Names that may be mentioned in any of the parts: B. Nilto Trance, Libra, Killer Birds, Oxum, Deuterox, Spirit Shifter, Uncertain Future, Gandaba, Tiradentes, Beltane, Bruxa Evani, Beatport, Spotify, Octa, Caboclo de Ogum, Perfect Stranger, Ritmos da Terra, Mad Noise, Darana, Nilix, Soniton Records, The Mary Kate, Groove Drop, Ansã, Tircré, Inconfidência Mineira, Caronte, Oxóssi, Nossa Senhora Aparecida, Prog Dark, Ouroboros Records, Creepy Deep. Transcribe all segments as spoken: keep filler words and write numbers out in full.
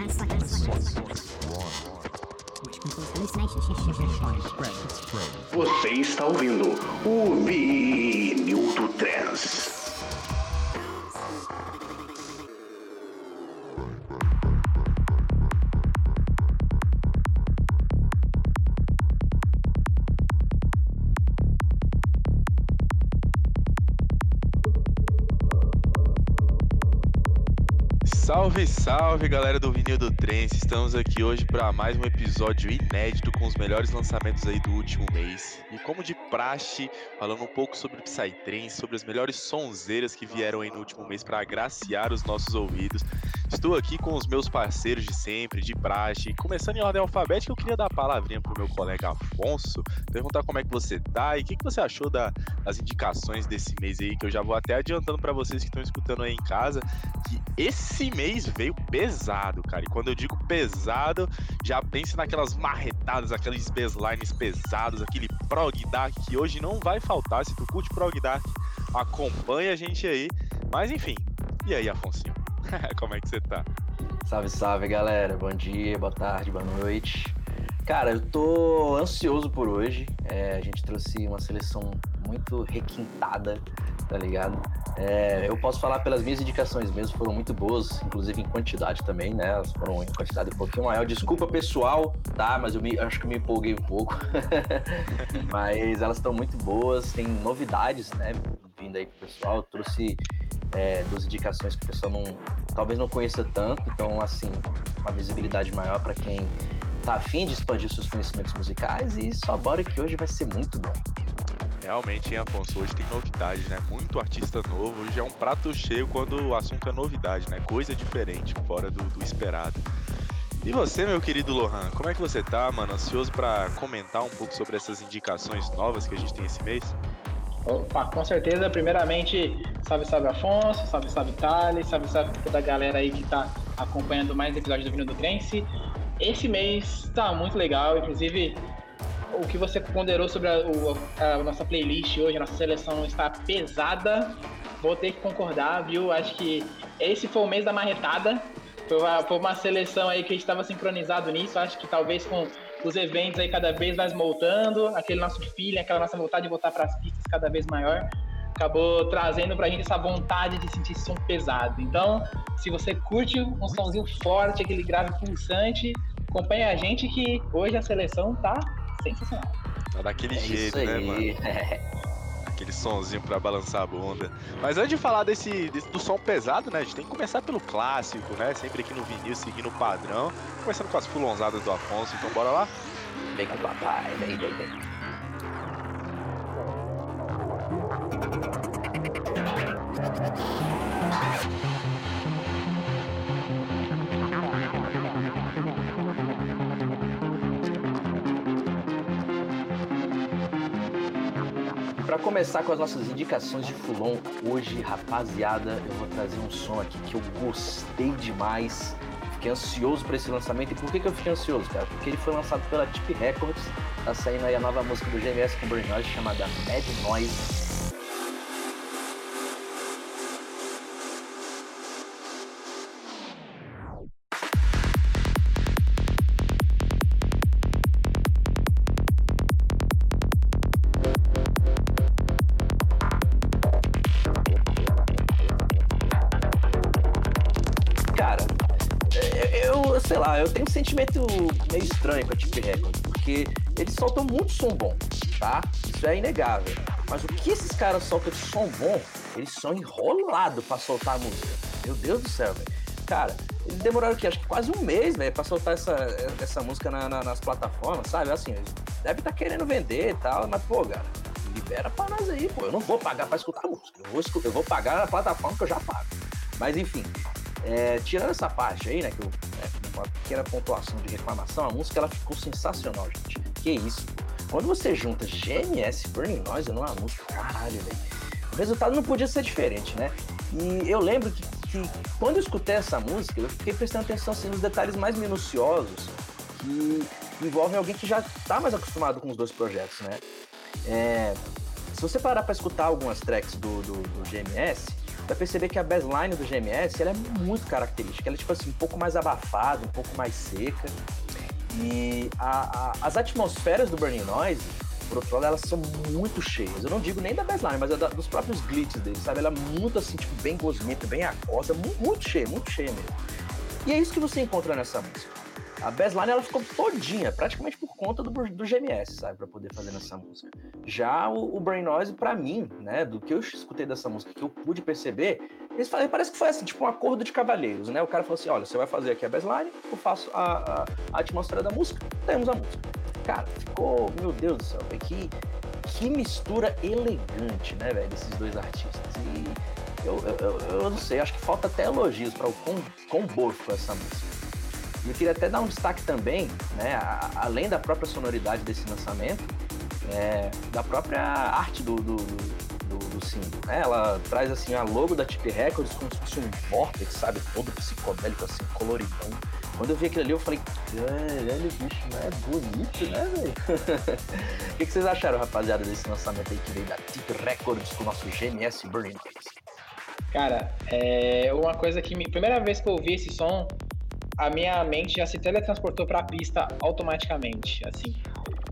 man's psychosis. Você está ouvindo o B. Nilto Trance. Salve, salve galera do Vinil do Trem, estamos aqui hoje para mais um episódio inédito com os melhores lançamentos aí do último mês. E como de praxe, falando um pouco sobre Psytrain, sobre as melhores sonzeiras que vieram aí no último mês para agraciar os nossos ouvidos. Estou aqui com os meus parceiros de sempre, de praxe, começando em ordem alfabética. Eu queria dar a palavrinha pro meu colega Afonso, perguntar como é que você tá e o que, que você achou da, das indicações desse mês aí, que eu já vou até adiantando para vocês que estão escutando aí em casa, que esse mês veio pesado, cara, e quando eu digo pesado, já pense naquelas marretadas, aqueles basslines pesados, aquele Prog Dark que hoje não vai faltar. Se tu curte Prog Dark, acompanha a gente aí, mas enfim, e aí Afonso? Como é que você tá? Salve, salve, galera. Bom dia, boa tarde, boa noite. Cara, eu tô ansioso por hoje. É, a gente trouxe uma seleção muito requintada, tá ligado? É, eu posso falar pelas minhas indicações mesmo, foram muito boas, inclusive em quantidade também, né? Elas foram em quantidade um pouquinho maior. Desculpa, pessoal, tá? Mas eu me, acho que eu me empolguei um pouco. Mas elas estão muito boas, tem novidades, né? Vindo aí pro pessoal. Eu trouxe... É, duas indicações que o pessoal não, talvez não conheça tanto, então assim, uma visibilidade maior para quem tá afim de expandir seus conhecimentos musicais, e só bora que hoje vai ser muito bom. Realmente, hein, Afonso? Hoje tem novidade, né? Muito artista novo, hoje é um prato cheio quando o assunto é novidade, né? Coisa diferente, fora do, do esperado. E você, meu querido Lohan, como é que você tá, mano? Ansioso para comentar um pouco sobre essas indicações novas que a gente tem esse mês? Opa, com certeza. Primeiramente, salve, salve Afonso, salve, salve Thales, salve, salve toda a galera aí que tá acompanhando mais episódios do Vinil do Trance. Esse mês tá muito legal, inclusive o que você ponderou sobre a, a, a nossa playlist hoje, a nossa seleção está pesada, vou ter que concordar, viu? Acho que esse foi o mês da marretada, foi uma, foi uma seleção aí que a gente tava sincronizado nisso, acho que talvez com... Os eventos aí cada vez mais voltando, aquele nosso feeling, aquela nossa vontade de voltar para as pistas cada vez maior, acabou trazendo pra gente essa vontade de sentir som pesado. Então, se você curte um somzinho forte, aquele grave pulsante, acompanha a gente que hoje a seleção tá sensacional. Tá daquele é jeito, né, mano? Aquele sonzinho pra balançar a bunda. Mas antes de falar desse, desse, do som pesado, né? A gente tem que começar pelo clássico, né? Sempre aqui no vinil, seguindo o padrão. Começando com as fulonzadas do Afonso, então bora lá? Vem com o papai, vem, vem, vem. Pra começar com as nossas indicações de fulon, hoje, rapaziada, eu vou trazer um som aqui que eu gostei demais. Fiquei ansioso pra esse lançamento. E por que, que eu fiquei ansioso, cara? Porque ele foi lançado pela Tip Records. Tá saindo aí a nova música do G M S com Brain Noise, chamada Mad Noise. Eu tenho um sentimento meio estranho com a Tip Records, porque eles soltam muito som bom, tá? Isso é inegável. Mas o que esses caras soltam de som bom, eles são enrolados pra soltar a música. Meu Deus do céu, velho. Cara, eles demoraram aqui, acho que quase um mês, velho, pra soltar essa, essa música na, na, nas plataformas, sabe? Assim, eles devem estar querendo vender e tal, mas, pô, cara, libera pra nós aí, pô. Eu não vou pagar pra escutar a música. Eu vou, eu vou pagar na plataforma que eu já pago. Mas, enfim, é, tirando essa parte aí, né, que eu... uma pequena pontuação de reclamação, a música ela ficou sensacional, gente. Que isso? Quando você junta G M S Burning Noise numa música, caralho, velho. O resultado não podia ser diferente, né? E eu lembro que, que quando eu escutei essa música, eu fiquei prestando atenção assim, nos detalhes mais minuciosos que envolvem alguém que já tá mais acostumado com os dois projetos, né? É, se você parar pra escutar algumas tracks do, do, do G M S, vai perceber que a bassline do G M S ela é muito característica, ela é tipo assim, um pouco mais abafada, um pouco mais seca. E a, a, as atmosferas do Burning Noise, por outro lado, elas são muito cheias. Eu não digo nem da bassline, mas é da, dos próprios glitches dele, sabe? Ela é muito assim, tipo, bem gosmenta, bem aquosa, muito, muito cheia, muito cheia mesmo. E é isso que você encontra nessa música. A bassline ela ficou todinha, praticamente por conta do, do G M S, sabe? Pra poder fazer nessa música. Já o, o Brain Noise, pra mim, né? Do que eu escutei dessa música, que eu pude perceber, eles falam, parece que foi assim, tipo um acordo de cavalheiros, né? O cara falou assim, olha, você vai fazer aqui a bassline, eu faço a, a, a atmosfera da música, temos a música. Cara, ficou, meu Deus do céu, que, que mistura elegante, né, velho? Desses dois artistas. E eu, eu, eu, eu não sei, acho que falta até elogios pra o quão boa ficou essa música. E eu queria até dar um destaque também, né, a, além da própria sonoridade desse lançamento, é, da própria arte do, do, do, do single, né? Ela traz assim a logo da Tip Records como se fosse um vórtice, sabe, todo psicodélico, assim, coloridão. Quando eu vi aquilo ali, eu falei, caralho, bicho, não é bonito, né, velho? O que, que vocês acharam, rapaziada, desse lançamento aí que veio da Tip Records com o nosso G M S Burning Noise? Cara, é uma coisa que... Me... Primeira vez que eu ouvi esse som, a minha mente já se teletransportou pra pista automaticamente, assim.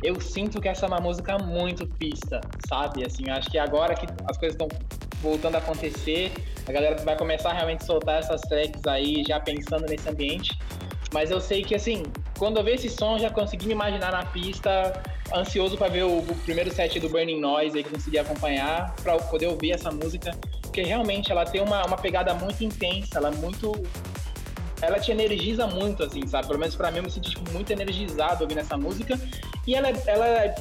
Eu sinto que essa é uma música muito pista, sabe? Assim, acho que agora que as coisas estão voltando a acontecer, a galera vai começar a realmente soltar essas tracks aí, já pensando nesse ambiente. Mas eu sei que, assim, quando eu ver esse som, já consegui me imaginar na pista, ansioso pra ver o, o primeiro set do Burning Noise aí, que eu consegui acompanhar, pra poder ouvir essa música. Porque realmente ela tem uma, uma pegada muito intensa, ela é muito... Ela te energiza muito, assim, sabe? Pelo menos pra mim, eu me senti, tipo, muito energizado ouvindo essa música. E ela, ela,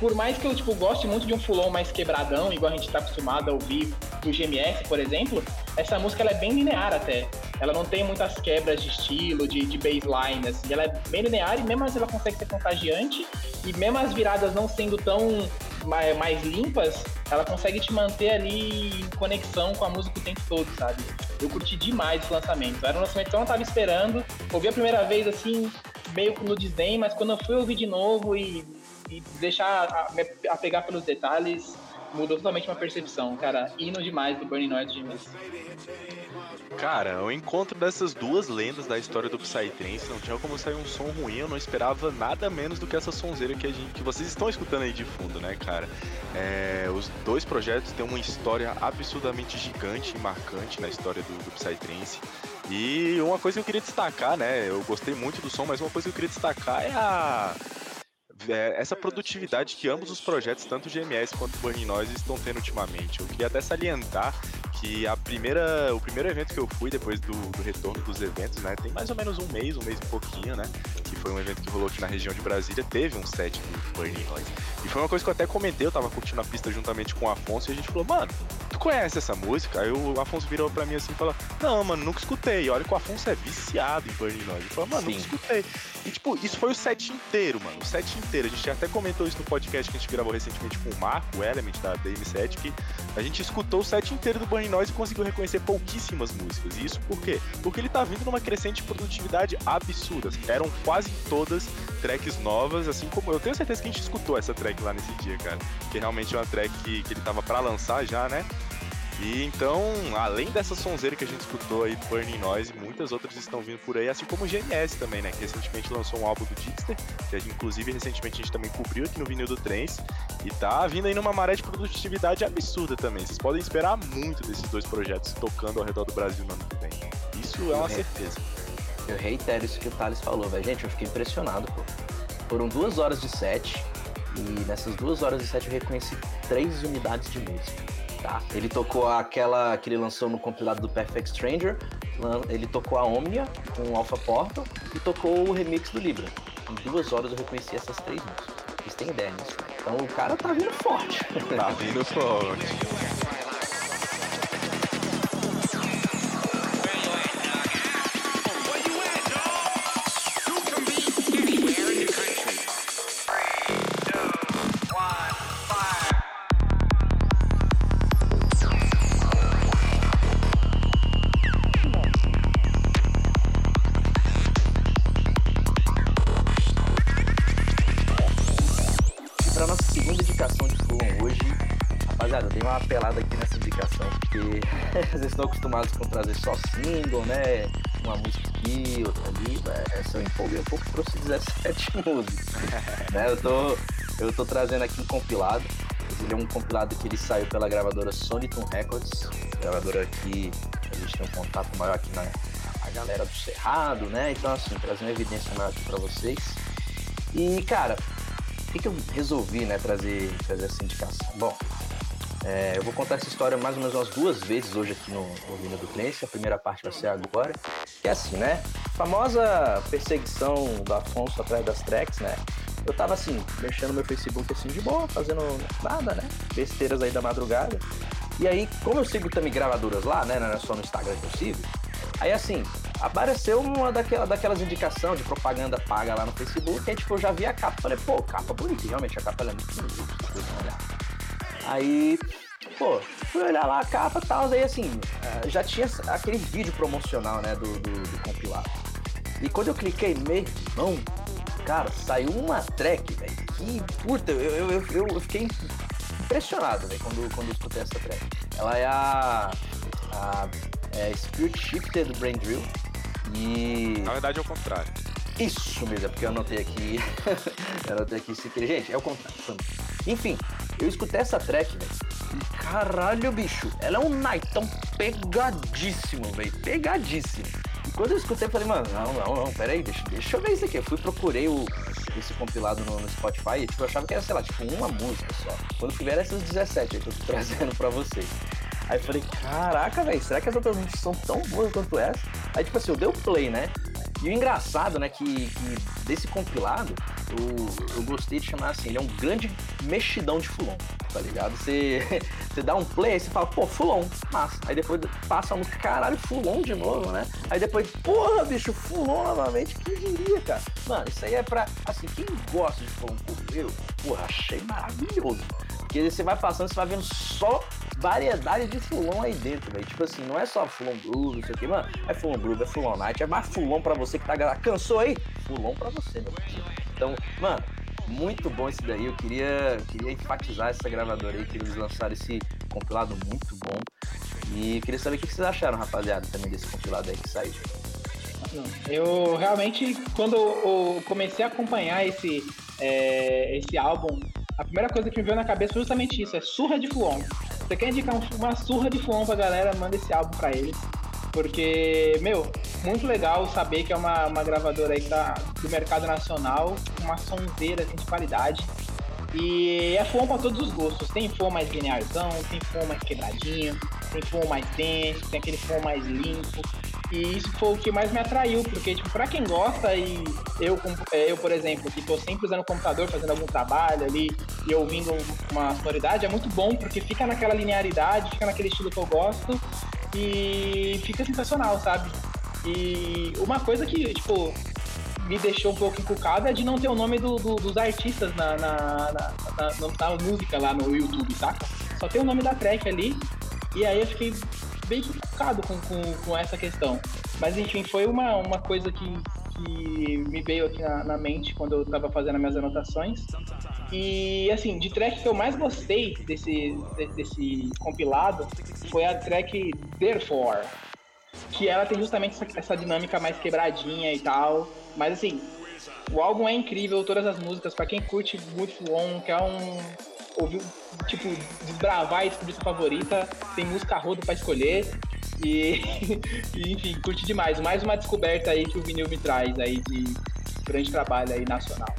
por mais que eu, tipo, goste muito de um full-on mais quebradão, igual a gente tá acostumado a ouvir do G M S, por exemplo, essa música, ela é bem linear até. Ela não tem muitas quebras de estilo, de, de bassline, assim. Ela é bem linear e mesmo assim ela consegue ser contagiante. E mesmo as viradas não sendo tão mais, mais limpas, ela consegue te manter ali em conexão com a música o tempo todo, sabe? Eu curti demais esse lançamento. Era um lançamento que eu não estava esperando. Ouvi a primeira vez, assim, meio no desdém, mas quando eu fui ouvir de novo e, e deixar a, me apegar pelos detalhes, mudou totalmente minha percepção, cara. Hino demais do Burning Noise de mim. Cara, o encontro dessas duas lendas da história do Psytrain, não tinha como sair um som ruim. Eu não esperava nada menos do que essa sonzeira que, a gente, que vocês estão escutando aí de fundo, né, cara? É, os dois projetos têm uma história absurdamente gigante e marcante na história do, do Psytrain. E uma coisa que eu queria destacar, né? Eu gostei muito do som, mas uma coisa que eu queria destacar é a... É, essa produtividade que ambos os projetos, tanto o G M S quanto o Burning Noise, estão tendo ultimamente. Eu queria até salientar que a primeira, o primeiro evento que eu fui depois do, do retorno dos eventos, né, tem mais ou menos um mês, um mês e pouquinho, né, que foi um evento que rolou aqui na região de Brasília, teve um set do Burning Noise. E foi uma coisa que eu até comentei, eu tava curtindo a pista juntamente com o Afonso e a gente falou, mano, tu conhece essa música? Aí o Afonso virou pra mim assim e falou, não, mano, nunca escutei. Olha que o Afonso é viciado em Burning Noise. Ele falou, mano, Sim. nunca escutei. E tipo, isso foi o set inteiro, mano, o set inteiro. A gente até comentou isso no podcast que a gente gravou recentemente com o Marco, o Element da D M sete, que a gente escutou o set inteiro do Burning Noise conseguiu reconhecer pouquíssimas músicas. E isso por quê? Porque ele tá vindo numa crescente produtividade absurda. Eram quase todas tracks novas, assim como... Eu tenho certeza que a gente escutou essa track lá nesse dia, cara. Que realmente é uma track que, que ele tava pra lançar já, né? E então, além dessa sonzeira que a gente escutou aí, Burning Noise, muitas outras estão vindo por aí, assim como o G M S também, né, que recentemente lançou um álbum do Dixter, que a gente, inclusive recentemente a gente também cobriu aqui no Vinil do Trance, e tá vindo aí numa maré de produtividade absurda também. Vocês podem esperar muito desses dois projetos tocando ao redor do Brasil no ano que vem. Isso é uma certeza. Eu reitero isso que o Thales falou, velho. Gente, eu fiquei impressionado, pô. Foram duas horas de set, e nessas duas horas de set eu reconheci três unidades de música. Tá. Ele tocou aquela que ele lançou no compilado do Perfect Stranger, ele tocou a Omnia com o Alpha Porto e tocou o remix do Libra. Em duas horas eu reconheci essas três músicas. Vocês têm ideia disso? Então o cara tá vindo forte. Tá vindo forte. Pelada aqui nessa dica indicação, porque vocês estão acostumados com trazer só single, né? Uma música aqui, outra ali, essa eu empolguei um pouco e trouxe dezessete músicas. Né? Eu, tô, eu tô trazendo aqui um compilado. Ele é um compilado que ele saiu pela gravadora Soniton Records, gravadora que a gente tem um contato maior aqui na a galera do Cerrado, né? Então, assim, trazendo evidência maior aqui pra vocês. E, cara, o que, que eu resolvi, né, trazer, trazer essa indicação? Bom, é, eu vou contar essa história mais ou menos umas duas vezes hoje aqui no, no Vinil do Trance. A primeira parte vai ser agora, que é assim, né? Famosa perseguição do Afonso atrás das tracks, né? Eu tava assim, mexendo no meu Facebook assim de boa, fazendo nada, né? Besteiras aí da madrugada. E aí, como eu sigo também gravadoras lá, né? Não é só no Instagram que eu sigo. Aí assim, apareceu uma daquela, daquelas indicações de propaganda paga lá no Facebook, aí tipo, eu já vi a capa, falei, pô, capa bonita, realmente a capa ela é muito bonita, vocês vão olhar. Aí, pô, fui olhar lá a capa e tal, aí assim, já tinha aquele vídeo promocional, né, do, do, do compilado. E quando eu cliquei, meu irmão, cara, saiu uma track, velho, que puta, eu, eu, eu, eu fiquei impressionado, velho, quando, quando eu escutei essa track. Ela é a... a É Spirit Shifter do Brain Drill e... Na verdade é o contrário. Isso mesmo, porque eu anotei aqui... eu anotei aqui sem querer. Gente, é o contrário. Enfim, eu escutei essa track, velho. E caralho, bicho, ela é um nightão pegadíssimo, velho. Pegadíssimo. E quando eu escutei, eu falei, mano, não, não, não, peraí, deixa, deixa eu ver isso aqui. Eu fui, procurei o, esse compilado no, no Spotify e tipo, eu achava que era, sei lá, tipo, uma música só. Quando tiver essas dezessete aí que eu tô trazendo pra vocês. Aí eu falei, caraca, velho, será que as outras são tão boas quanto essa? Aí, tipo assim, eu dei o play, né? E o engraçado, né, que, que desse compilado, eu, eu gostei de chamar assim, ele é um grande mexidão de fulon, tá ligado? Você, você dá um play, aí você fala, pô, fulon, massa. Aí depois passa a música, caralho, fulon de novo, né? Aí depois, porra, bicho, fulon novamente, quem diria, cara? Mano, isso aí é pra, assim, quem gosta de fulon, eu, porra, achei maravilhoso. Porque você vai passando, você vai vendo só variedade de fulon aí dentro, velho. Tipo assim, não é só fulon blues, não sei o que, mano. É fulon blues, é fulon night, é mais fulon pra você que tá galera. Cansou aí? Fulon pra você, meu filho. Então, mano, muito bom esse daí. Eu queria, queria enfatizar essa gravadora aí, que eles lançaram esse compilado muito bom. E queria saber o que vocês acharam, rapaziada, também desse compilado aí que saiu. Eu realmente, quando eu comecei a acompanhar esse, é, esse álbum, a primeira coisa que me veio na cabeça foi justamente isso, é surra de fulon. Você quer indicar uma surra de fulon pra galera, manda esse álbum pra eles. Porque, meu, muito legal saber que é uma, uma gravadora aí da, do mercado nacional, uma sonzeira assim, de qualidade. E é fulon pra todos os gostos. Tem fulon mais linearzão, tem fulon mais quebradinho, tem fulon mais denso, tem aquele fulon mais limpo. E isso foi o que mais me atraiu, porque, tipo, pra quem gosta, e eu, eu por exemplo, que tô sempre usando o computador, fazendo algum trabalho ali e ouvindo uma sonoridade, é muito bom, porque fica naquela linearidade, fica naquele estilo que eu gosto e fica sensacional, sabe? E uma coisa que, tipo, me deixou um pouco encucado é de não ter o nome do, do, dos artistas na, na, na, na, na, na música lá no YouTube, saca? Só tem o nome da track ali, e aí eu fiquei bem focado com, com, com essa questão. Mas enfim, foi uma, uma coisa que, que me veio aqui na, na mente quando eu tava fazendo as minhas anotações. E assim, de track que eu mais gostei desse, desse compilado foi a track Therefore, que ela tem justamente essa, essa dinâmica mais quebradinha e tal. Mas assim, o álbum é incrível, todas as músicas, pra quem curte muito fulon, que é um... ouvir, tipo, desbravar e descobrir sua favorita, tem música roda pra escolher e, e enfim, curti demais. Mais uma descoberta aí que o vinil me traz aí de grande trabalho aí nacional.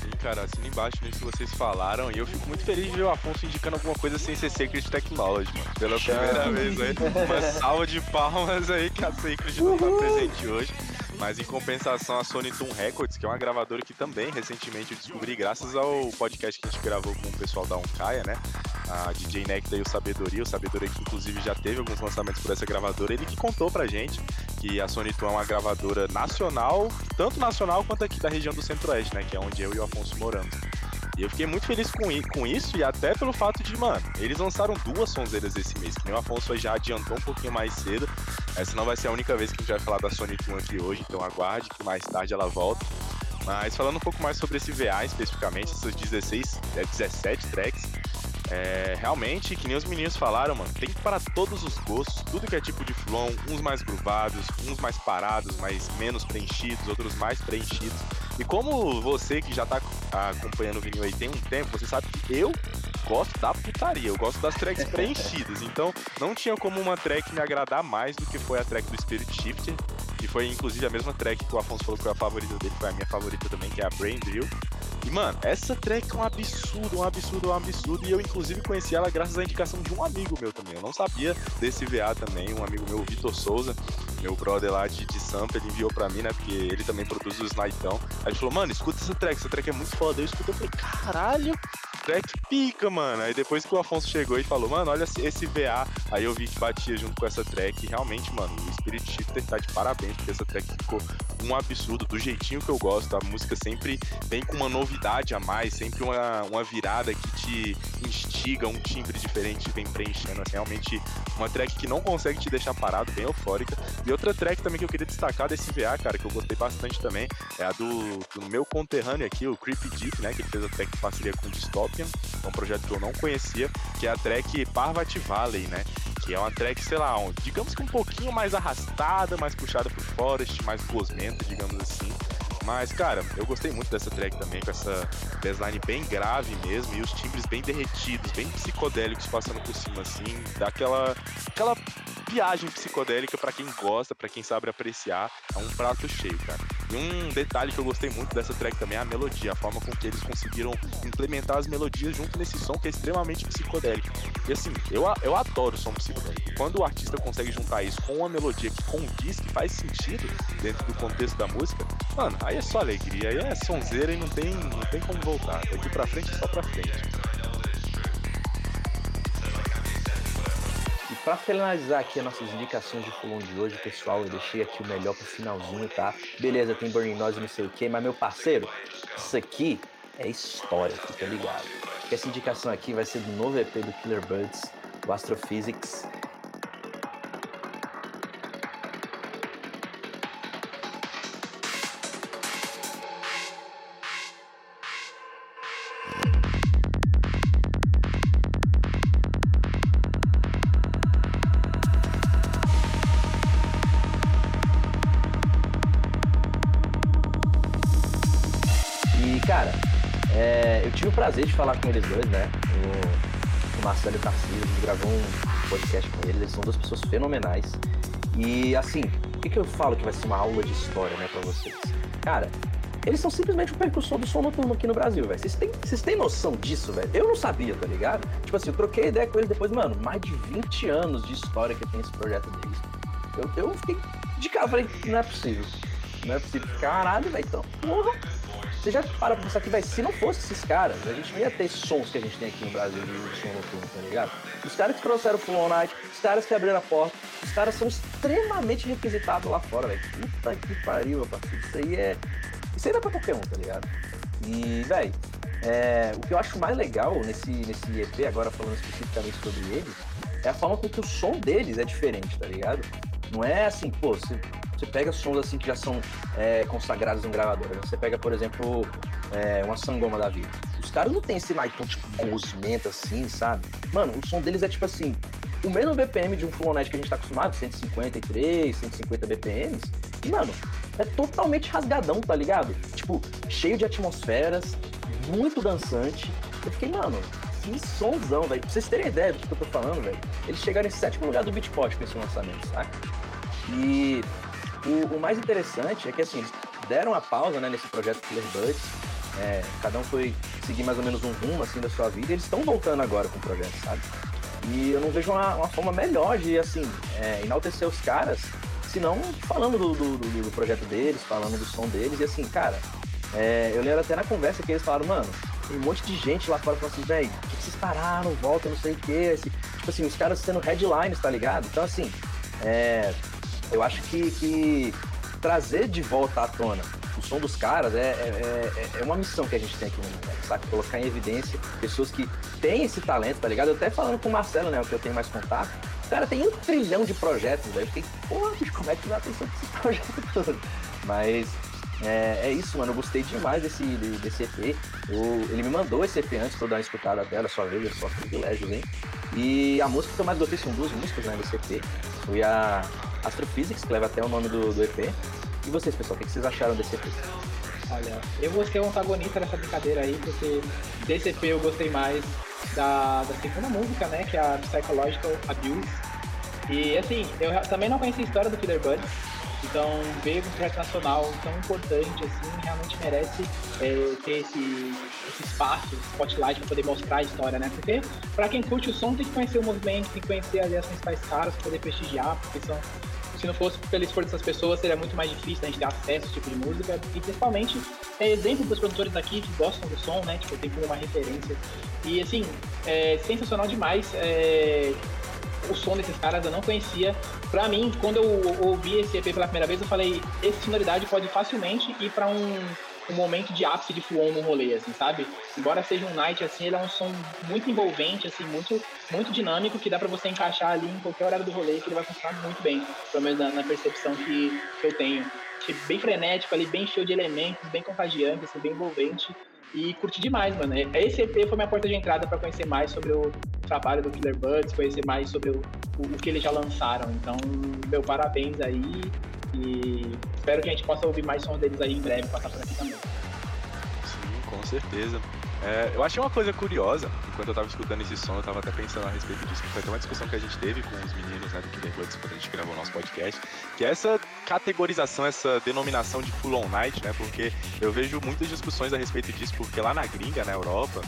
Sim, cara, assina embaixo nisso que vocês falaram e eu fico muito feliz de ver o Afonso indicando alguma coisa sem ser Secret Technology, mano. Pela primeira vez aí, uma salva de palmas aí que a Secret não tá presente hoje. Mas em compensação a Soniton Records, que é uma gravadora que também recentemente eu descobri graças ao podcast que a gente gravou com o pessoal da Oncaia, né? A D J Nectar e o Sabedoria, o Sabedoria que inclusive já teve alguns lançamentos por essa gravadora, ele que contou pra gente que a Soniton é uma gravadora nacional, tanto nacional quanto aqui da região do Centro-Oeste, né? Que é onde eu e o Afonso moramos. E eu fiquei muito feliz com isso e até pelo fato de, mano, eles lançaram duas sonzeiras esse mês, que nem o Afonso já adiantou um pouquinho mais cedo. Essa não vai ser a única vez que a gente vai falar da Soniton aqui hoje, então aguarde que mais tarde ela volta. Mas falando um pouco mais sobre esse V A especificamente, essas dezesseis, dezessete tracks, É, realmente, que nem os meninos falaram, mano, tem para todos os gostos, tudo que é tipo de flow, uns mais gruvados, uns mais parados, mais menos preenchidos, outros mais preenchidos. E como você que já tá acompanhando o vinil aí tem um tempo, você sabe que eu gosto da putaria, eu gosto das tracks preenchidas, então não tinha como uma track me agradar mais do que foi a track do Spirit Shifter, que foi inclusive a mesma track que o Afonso falou que foi a favorita dele, foi a minha favorita também, que é a Brain Drill. E, mano, essa track é um absurdo, um absurdo, um absurdo. E eu, inclusive, conheci ela graças à indicação de um amigo meu também. Eu não sabia desse V A também. Um amigo meu, o Vitor Souza, meu brother lá de, de Sampa, ele enviou pra mim, né? Porque ele também produz o Snipeão. Aí ele falou, mano, escuta essa track, essa track é muito foda. Eu escutei, eu falei, caralho, track pica, mano. Aí depois que o Afonso chegou e falou, mano, olha esse V A. Aí eu vi que batia junto com essa track. E realmente, mano, o Spirit Shifter tá de parabéns, porque essa track ficou um absurdo, do jeitinho que eu gosto. A música sempre vem com uma novidade a mais, sempre uma, uma virada que te instiga, um timbre diferente vem preenchendo, assim, realmente uma track que não consegue te deixar parado, bem eufórica. E outra track também que eu queria destacar desse V A, cara, que eu gostei bastante também, é a do, do meu conterrâneo aqui, o Creepy Deep, né, que ele fez a track em parceria com o Dystopian, é um projeto que eu não conhecia, que é a track Parvati Valley, né, que é uma track, sei lá, um, digamos que um pouquinho mais arrastada, mais puxada pro forest, mais gosmenta, digamos assim. Mas, cara, eu gostei muito dessa track também, com essa bassline bem grave mesmo, e os timbres bem derretidos, bem psicodélicos passando por cima, assim, dá aquela, aquela viagem psicodélica pra quem gosta, pra quem sabe apreciar, é um prato cheio, cara. E um detalhe que eu gostei muito dessa track também é a melodia, a forma com que eles conseguiram implementar as melodias junto nesse som que é extremamente psicodélico. E assim, eu, eu adoro o som psicodélico. Quando o artista consegue juntar isso com uma melodia que condiz, que faz sentido dentro do contexto da música, mano, aí é só alegria, aí é sonzeira e não tem, não tem como voltar. Daqui pra frente é só pra frente. E pra finalizar aqui as nossas indicações de fulon de hoje, pessoal, eu deixei aqui o melhor pro finalzinho, tá? Beleza, tem Burning Noise e não sei o que, mas meu parceiro, isso aqui é história, tá ligado? Essa indicação aqui vai ser do novo E P do Killer Birds, do Astrophysics. Prazer de falar com eles dois, né? O Marcelo e o Tarcísio, gravou um podcast com eles, eles são duas pessoas fenomenais. E assim, o que, que eu falo que vai ser uma aula de história, né, pra vocês? Cara, eles são simplesmente o percussor do som noturno aqui no Brasil, velho. Vocês têm, vocês têm noção disso, velho? Eu não sabia, tá ligado? Tipo assim, eu troquei ideia com eles depois, mano, mais de vinte anos de história que tem esse projeto deles. Eu, eu fiquei de cara, falei, não é possível. Não é possível. Caralho, velho, então, porra. Você já para pra pensar que, véio, se não fosse esses caras, a gente não ia ter sons que a gente tem aqui no Brasil de som noturno, tá ligado? Os caras que trouxeram o Full On Night, os caras que abriram a porta, os caras são extremamente requisitados lá fora, velho. Puta que pariu, meu parceiro. Isso aí é... Isso aí dá pra qualquer um, tá ligado? E, velho, é... o que eu acho mais legal nesse, nesse E P, agora falando especificamente sobre ele, é a forma com que o som deles é diferente, tá ligado? Não é assim, pô, você... Você pega sons assim que já são é, consagrados no gravador. Né? Você pega, por exemplo, é, uma sangoma da vida. Os caras não tem esse naipão tipo gosmento assim, sabe? Mano, o som deles é tipo assim, o mesmo B P M de um Full On Night que a gente tá acostumado, cento e cinquenta e três, cento e cinquenta B P Ms. E, mano, é totalmente rasgadão, tá ligado? Tipo, cheio de atmosferas, muito dançante. Eu fiquei, mano, que sonzão, velho. Pra vocês terem ideia do que eu tô falando, velho, eles chegaram em sétimo lugar do Beatport com esse lançamento, saca? E... O, o mais interessante é que, assim, eles deram a pausa, né, nesse projeto Killer Birds, é, cada um foi seguir mais ou menos um rumo, assim, da sua vida, e eles estão voltando agora com o projeto, sabe? E eu não vejo uma, uma forma melhor de, assim, é, enaltecer os caras, senão falando do, do, do, do projeto deles, falando do som deles, e assim, cara, é, eu lembro até na conversa que eles falaram, mano, tem um monte de gente lá fora falando assim, velho, por que vocês pararam, volta, não sei o quê, esse, tipo assim, os caras sendo headliners, tá ligado? Então, assim, é... Eu acho que, que trazer de volta à tona o som dos caras é, é, é uma missão que a gente tem aqui no mundo, né, sabe? Colocar em evidência pessoas que têm esse talento, tá ligado? Eu até falando com o Marcelo, né, o que eu tenho mais contato, o cara tem um trilhão de projetos, daí eu fiquei, pô, como é que dá atenção pra esse projeto todo? Mas É, é isso, mano, eu gostei demais desse, desse E P. Eu, ele me mandou esse E P antes pra eu dar uma escutada dela, só veja, só privilégios, hein? E a música que eu mais gostei são duas músicas, né, desse E P. Foi a Astrophysics, que leva até o nome do, do E P. E vocês, pessoal, o que vocês acharam desse E P? Olha, eu vou ser um antagonista nessa brincadeira aí, porque desse E P eu gostei mais da, da segunda música, né, que é a Psychological Abuse. E assim, eu também não conhecia a história do Killer Birds. Então, veio um projeto nacional tão importante, assim, realmente merece é, ter esse, esse espaço, esse spotlight para poder mostrar a história, né? Porque para quem curte o som tem que conhecer o movimento, tem que conhecer ali as principais caras para poder prestigiar, porque são, se não fosse pelo esforço dessas pessoas seria muito mais difícil a gente ter acesso a esse tipo de música. E principalmente, é exemplo para os produtores daqui que gostam do som, né? Tipo, tem como uma referência. E assim, é sensacional demais. É... O som desses caras eu não conhecia. Pra mim, quando eu ouvi esse E P pela primeira vez, eu falei, essa sonoridade pode facilmente ir pra um, um momento de ápice de fuon no rolê, assim, sabe? Embora seja um night, assim, ele é um som muito envolvente, assim, muito, muito dinâmico, que dá pra você encaixar ali em qualquer horário do rolê, que ele vai funcionar muito bem, pelo menos na, na percepção que, que eu tenho. Achei bem frenético ali, bem cheio de elementos, bem contagiante, assim, bem envolvente. E curti demais, mano. Esse E P foi minha porta de entrada pra conhecer mais sobre o trabalho do Killer Birds, conhecer mais sobre o, o, o que eles já lançaram. Então, meu parabéns aí. E espero que a gente possa ouvir mais sons deles aí em breve, passar por aqui também. Sim, com certeza. É, eu achei uma coisa curiosa, enquanto eu tava escutando esse som, eu tava até pensando a respeito disso, que foi até uma discussão que a gente teve com os meninos, né, do Killer Birds, quando a gente gravou o nosso podcast, que é essa categorização, essa denominação de Full On Night, né, porque eu vejo muitas discussões a respeito disso, porque lá na gringa, na Europa,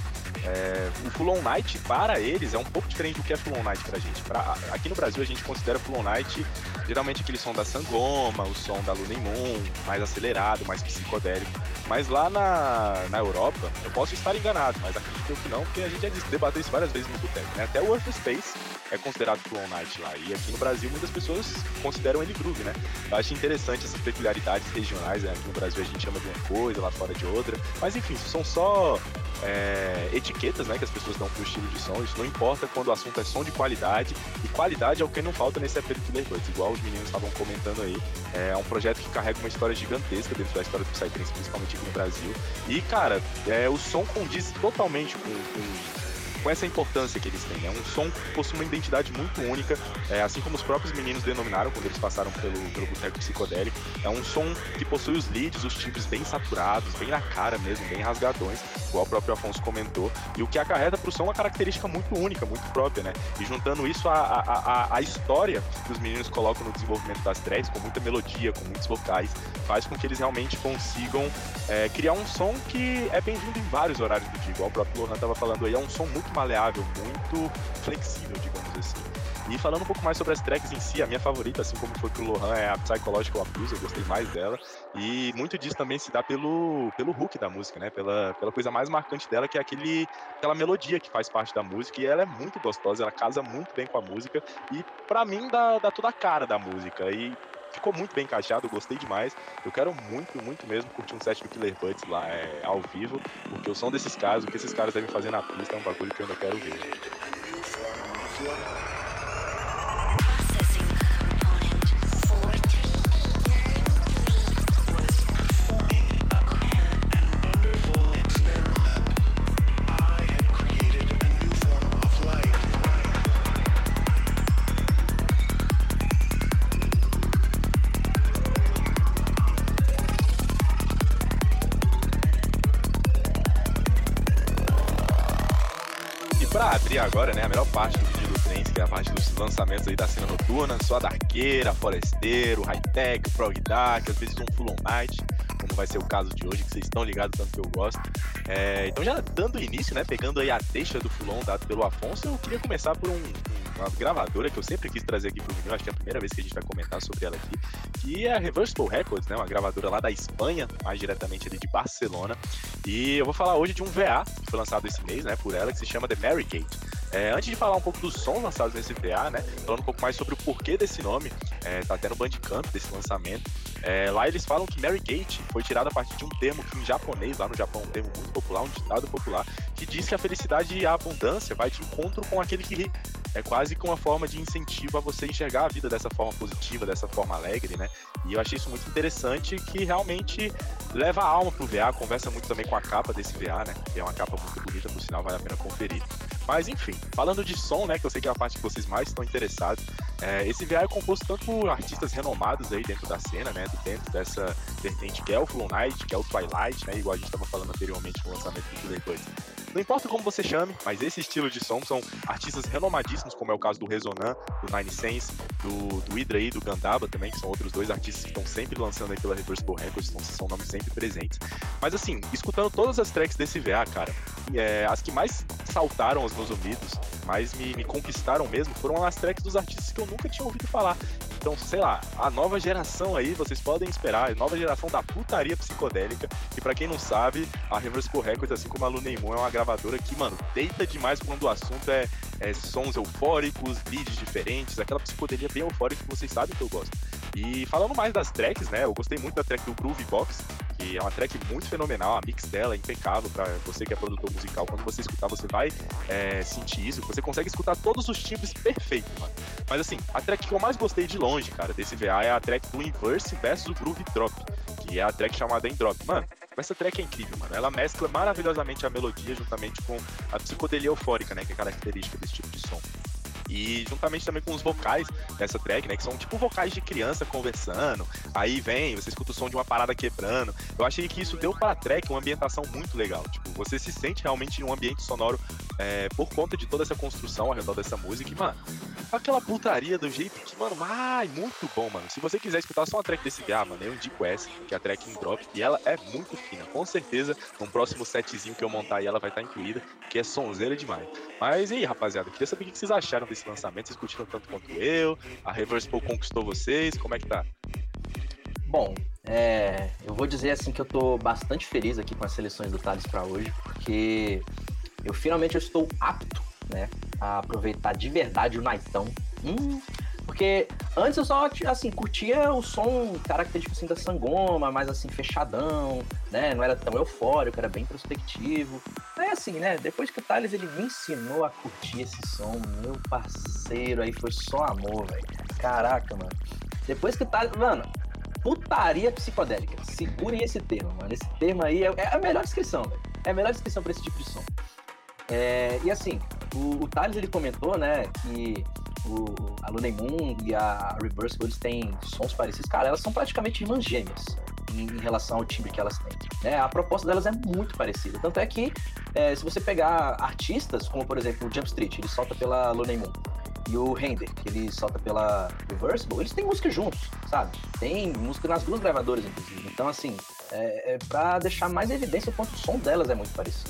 é, o Full On Night para eles é um pouco diferente do que é Full On Night pra gente. Pra, aqui no Brasil a gente considera Full On Night geralmente aquele som da sangoma, o som da Luna Moon, mais acelerado, mais psicodélico, mas lá na, na Europa, eu posso estar em enganado, mas acredito que não, porque a gente já debateu isso várias vezes no boteco, né? Até o Earth Space é considerado Full On Night lá, e aqui no Brasil muitas pessoas consideram ele groove, né? Eu acho interessante essas peculiaridades regionais, né? Aqui no Brasil a gente chama de uma coisa, lá fora de outra, mas enfim, isso são só é, etiquetas, né, que as pessoas dão pro estilo de som. Isso não importa quando o assunto é som de qualidade, e qualidade é o que não falta nesse E P do Killer Birds, igual os meninos estavam comentando aí. É um projeto que carrega uma história gigantesca dentro da história do Psytrain, principalmente aqui no Brasil, e cara, é, o som com diz totalmente com, com, com essa importância que eles têm. É um som que possui uma identidade muito única, é, assim como os próprios meninos denominaram quando eles passaram pelo, pelo boteco psicodélico. É um som que possui os leads, os timbres bem saturados, bem na cara mesmo, bem rasgadões, igual o próprio Afonso comentou, e o que acarreta pro som uma característica muito única, muito própria, né? E juntando isso à, à, à, à história que os meninos colocam no desenvolvimento das tracks, com muita melodia, com muitos vocais, faz com que eles realmente consigam é, criar um som que é bem-vindo em vários horários do dia, igual o próprio Lohan estava falando aí. É um som muito maleável, muito flexível, digamos assim. E falando um pouco mais sobre as tracks em si, a minha favorita, assim como foi pro Lohan, é a Psychological Abuse. Eu gostei mais dela, e muito disso também se dá pelo, pelo hook da música, né? Pela, pela coisa mais marcante dela, que é aquele, aquela melodia que faz parte da música, e ela é muito gostosa, ela casa muito bem com a música, e pra mim dá, dá toda a cara da música, e ficou muito bem encaixado. Eu gostei demais. Eu quero muito, muito mesmo curtir um set do Killer Birds lá é, ao vivo, porque o som desses caras, o que esses caras devem fazer na pista é um bagulho que eu ainda quero ver. E agora, né, a melhor parte do Vinil do Trem, que é a parte dos lançamentos aí da cena noturna, só a Darqueira, Foresteiro, Hightech, Prog Dark, às vezes um Full On Night, como vai ser o caso de hoje, que vocês estão ligados tanto que eu gosto. É, então já dando início, né, pegando aí a deixa do Full On dado pelo Afonso, eu queria começar por um, uma gravadora que eu sempre quis trazer aqui pro Vinil, acho que é a primeira vez que a gente vai comentar sobre ela aqui, que é a Reversible Records, né, uma gravadora lá da Espanha, mais diretamente ali de Barcelona. E eu vou falar hoje de um V A que foi lançado esse mês, né, por ela, que se chama The Mary Kate. É, antes de falar um pouco dos sons lançados nesse V A, né, falando um pouco mais sobre o porquê desse nome, é, tá até no Bandcamp desse lançamento, é, lá eles falam que Mary Kate foi tirada a partir de um termo que em japonês, lá no Japão, um termo muito popular, um ditado popular, que diz que a felicidade e a abundância vai de encontro com aquele que ri. é quase que uma forma de incentivo a você enxergar a vida dessa forma positiva, dessa forma alegre, né? E eu achei isso muito interessante, que realmente leva a alma pro V A, conversa muito também com a capa desse V A, né? Que é uma capa muito bonita, por sinal, vale a pena conferir. Mas enfim, falando de som, né, que eu sei que é a parte que vocês mais estão interessados, é, esse V A é composto tanto por artistas renomados aí dentro da cena, né, dentro dessa vertente que é o Flow Night, que é o Twilight, né, igual a gente estava falando anteriormente no lançamento do Killer Birds. Não importa como você chame, mas esse estilo de som são artistas renomadíssimos, como é o caso do Resonan, do Nine Sense, do, do Hydra e do Gandaba também, que são outros dois artistas que estão sempre lançando aí pela Reversible Records, então são nomes sempre presentes. Mas assim, escutando todas as tracks desse V A, cara, é, as que mais saltaram aos meus ouvidos, mais me, me conquistaram mesmo, foram as tracks dos artistas que eu nunca tinha ouvido falar. Então, sei lá, a nova geração aí, vocês podem esperar, a nova geração da putaria psicodélica, que pra quem não sabe, a Reversible Records, assim como a Luna Moon, é uma gravadora que, mano, deita demais quando o assunto é, é sons eufóricos, leads diferentes, aquela psicodelia bem eufórica que vocês sabem que eu gosto. E falando mais das tracks, né, eu gostei muito da track do Groove Box, que é uma track muito fenomenal, a mix dela é impecável pra você que é produtor musical, quando você escutar você vai é, sentir isso, você consegue escutar todos os timbres perfeito, mano. Mas assim, a track que eu mais gostei de longe, cara, desse V A é a track do Inverse versus o Groove Drop, que é a track chamada In Drop, mano. Essa track é incrível, mano. Ela mescla maravilhosamente a melodia juntamente com a psicodelia eufórica, né, que é característica desse tipo de som. E juntamente também com os vocais dessa track, né, que são tipo vocais de criança conversando, aí vem, você escuta o som de uma parada quebrando. Eu achei que isso deu pra track uma ambientação muito legal, tipo, você se sente realmente em um ambiente sonoro é, por conta de toda essa construção ao redor dessa música e, mano, aquela putaria do jeito que, mano, ai, muito bom, mano. Se você quiser escutar só uma track desse V A, mano, eu indico essa, que é a track In Drop, e ela é muito fina, com certeza, num próximo setzinho que eu montar aí ela vai estar incluída, que é sonzeira demais. Mas e aí, rapaziada, eu queria saber o que vocês acharam desse lançamento, vocês curtiram tanto quanto eu, a Reversible conquistou vocês, como é que tá? Bom, é, eu vou dizer assim que eu tô bastante feliz aqui com as seleções do Thales pra hoje, porque eu finalmente eu estou apto, né, a aproveitar de verdade o Nightão, hum, porque antes eu só, assim, curtia o som característico, assim, da sangoma, mais, assim, fechadão, né, não era tão eufórico, era bem prospectivo. É assim, né, depois que o Thales, ele me ensinou a curtir esse som, meu parceiro, aí foi só amor, velho. Caraca, mano. Depois que o Thales, mano, putaria psicodélica, segurem esse termo, mano, esse termo aí é, é a melhor descrição, velho, é a melhor descrição pra esse tipo de som. É, e assim, o, o Thales, ele comentou, né, que o, a Luna Moon e a Reversible, eles têm sons parecidos. Cara, elas são praticamente irmãs gêmeas em, em relação ao timbre que elas têm, né? A proposta delas é muito parecida. Tanto é que é, se você pegar artistas, como por exemplo o Jump Street, ele solta pela Luna Moon, e o Render, que ele solta pela Reversible, eles têm música juntos, sabe? Tem música nas duas gravadoras, inclusive. Então assim, é, é pra deixar mais evidência o quanto o som delas é muito parecido.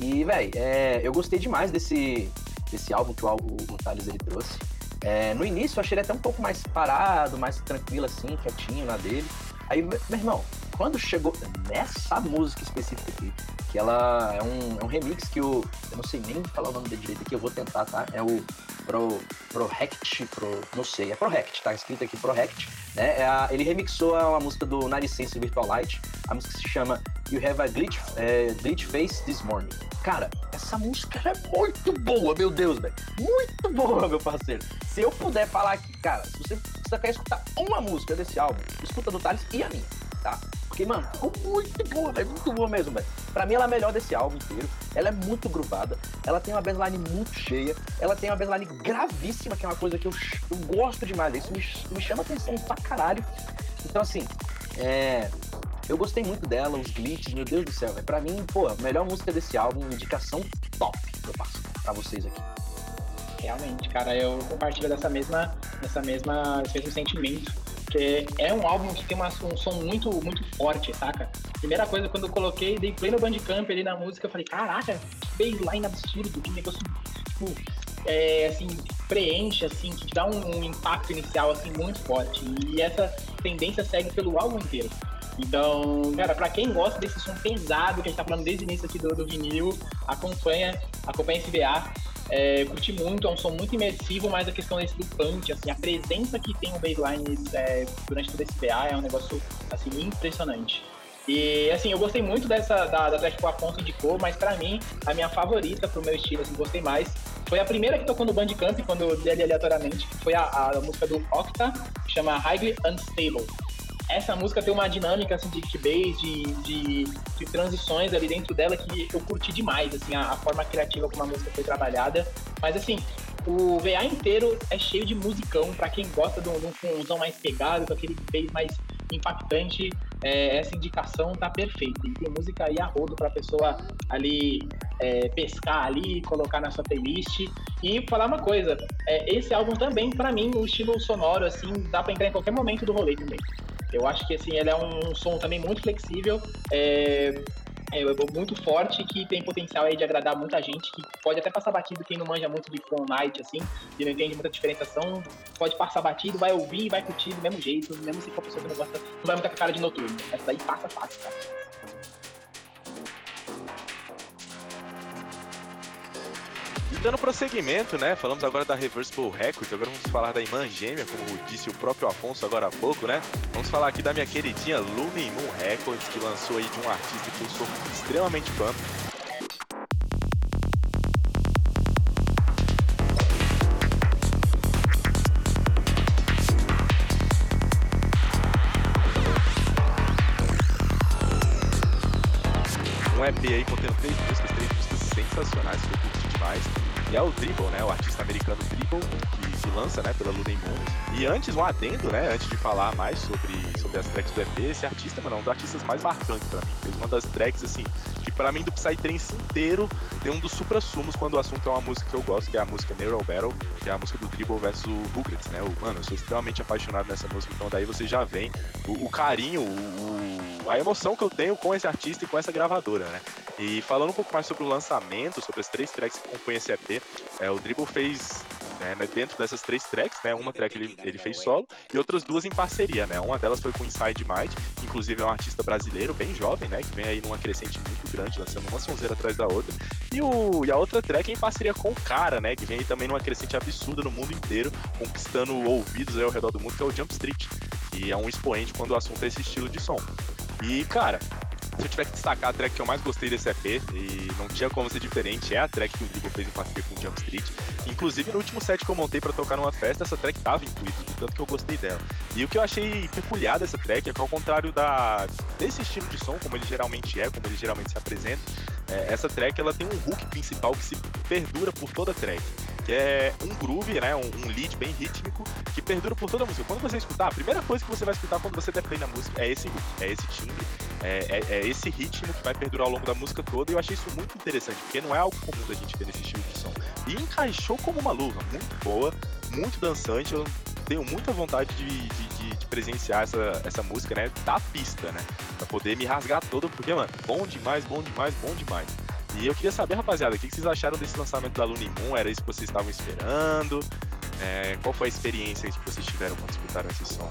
E, véi, é, eu gostei demais desse, desse álbum que o, o, o Thales, ele trouxe. É, no início eu achei ele até um pouco mais parado, mais tranquilo assim, quietinho na dele. Aí, meu irmão, quando chegou nessa música específica aqui, que ela é um, é um remix que o... Eu não sei nem falar o nome dele direito aqui, eu vou tentar, tá? É o Pro... Project, Pro... Não sei, é Project, tá escrito aqui, Project, né? É a, ele remixou uma música do Naricense Virtual Light, a música que se chama You Have a Glitch, é, Glitch Face This Morning. Cara, essa música é muito boa, meu Deus, velho. Muito boa, meu parceiro. Se eu puder falar aqui, cara, se você, se você quer escutar uma música desse álbum, escuta do Thales e a minha, tá? Porque, mano, ficou muito boa, velho. Muito boa mesmo, velho. Pra mim, ela é a melhor desse álbum inteiro. Ela é muito groovada. Ela tem uma bassline muito cheia. Ela tem uma bassline gravíssima, que é uma coisa que eu, eu gosto demais. Isso me, me chama atenção pra caralho. Então, assim, é... eu gostei muito dela, os glitches, meu Deus do céu, velho. Pra mim, pô, a melhor música desse álbum, indicação top que eu passo pra vocês aqui. Realmente, cara, eu compartilho dessa mesma, dessa mesma, esse mesmo sentimento, porque é um álbum que tem uma, um som muito, muito forte, saca? Primeira coisa, quando eu coloquei, dei play no Bandcamp ali na música, eu falei, caraca, que baseline absurdo, que negócio, tipo, é, assim, preenche, assim, que dá um, um impacto inicial, assim, muito forte. E essa tendência segue pelo álbum inteiro. Então, cara, pra quem gosta desse som pesado que a gente tá falando desde o início aqui do, do vinil, acompanha, acompanha esse V A, é, curti muito, é um som muito imersivo, mas a questão desse do punch, assim, a presença que tem o baseline é, durante todo esse V A é um negócio, assim, impressionante. E, assim, eu gostei muito dessa, da, da track que o Afonso indicou, mas pra mim, a minha favorita pro meu estilo, assim, gostei mais, Foi a primeira que tocou no Bandcamp, quando eu dei ali aleatoriamente, que foi a, a música do Octa, que chama Highly Unstable. Essa música tem uma dinâmica, assim, de kickbass, de, de, de transições ali dentro dela que eu curti demais, assim, a, a forma criativa como a música foi trabalhada. Mas, assim, o V A inteiro é cheio de musicão, pra quem gosta de um, de um funzão mais pegado, com aquele bass mais impactante, é, essa indicação tá perfeita. E tem música aí a rodo pra pessoa ali é, pescar ali, colocar na sua playlist. E falar uma coisa, é, esse álbum também, pra mim, o estilo sonoro, assim, dá pra entrar em qualquer momento do rolê também. Eu acho que, assim, ele é um som também muito flexível, é, é, muito forte, que tem potencial aí de agradar muita gente, que pode até passar batido quem não manja muito de From Night, assim, e não entende muita diferenciação, pode passar batido, vai ouvir, vai curtir do mesmo jeito, mesmo se for pessoa que não gosta, não vai muito com a cara de noturno. Essa daí passa fácil, cara. Dando prosseguimento, né? Falamos agora da Reversible Records, agora vamos falar da irmã gêmea, como disse o próprio Afonso agora há pouco, né? Vamos falar aqui da minha queridinha Luna Moon Records, que lançou aí de um artista que eu sou extremamente fã. Um E P aí contendo três músicas, três músicas sensacionais que eu curti demais. E é o Dribble, né, o artista americano Dribble, que, que lança, né, pela Luna Moon. E antes, um adendo, né, antes de falar mais sobre, sobre as tracks do E P, esse artista, mano, é um dos artistas mais marcantes pra mim. Fez uma das tracks, assim, que pra mim do Psytrain inteiro tem um dos supra-sumos quando o assunto é uma música que eu gosto, que é a música Neural Battle, que é a música do Dribble versus o Rugrats, né. Eu, mano, eu sou extremamente apaixonado nessa música, então daí você já vem o, o carinho, o, a emoção que eu tenho com esse artista e com essa gravadora, né. E falando um pouco mais sobre o lançamento, sobre as três tracks que compõem esse E P, é, o Dribble fez, né, dentro dessas três tracks, né, uma track ele, ele fez solo e outras duas em parceria, né, uma delas foi com o Inside Mind, que inclusive é um artista brasileiro, bem jovem, né, que vem aí numa crescente muito grande, lançando uma sonzeira atrás da outra, e, o, e a outra track é em parceria com o Cara, né, que vem aí também numa crescente absurda no mundo inteiro, conquistando ouvidos aí ao redor do mundo, que é o Jump Street, e é um expoente quando o assunto é esse estilo de som. E, cara, se eu tiver que destacar a track que eu mais gostei desse E P, e não tinha como ser diferente, é a track que o Dribble fez em parceria com o Jump Street. Inclusive, no último set que eu montei pra tocar numa festa, essa track tava incluída, do tanto que eu gostei dela. E o que eu achei peculiar dessa track é que, ao contrário da, desse estilo de som, como ele geralmente é, como ele geralmente se apresenta, é, essa track ela tem um hook principal que se perdura por toda a track. Que é um groove, né, um lead bem rítmico, que perdura por toda a música. Quando você escutar, a primeira coisa que você vai escutar quando você der play na música é esse hook, é esse timbre, é, é, é esse ritmo que vai perdurar ao longo da música toda, e eu achei isso muito interessante, porque não é algo comum da gente ver nesse estilo de som. E encaixou como uma luva, muito boa, muito dançante, eu tenho muita vontade de, de, de, de presenciar essa, essa música, né, da pista, né, pra poder me rasgar todo, porque, mano, bom demais, bom demais, bom demais. E eu queria saber, rapaziada, o que vocês acharam desse lançamento da Luna Moon? Era isso que vocês estavam esperando? É, qual foi a experiência que vocês tiveram quando escutaram esse som?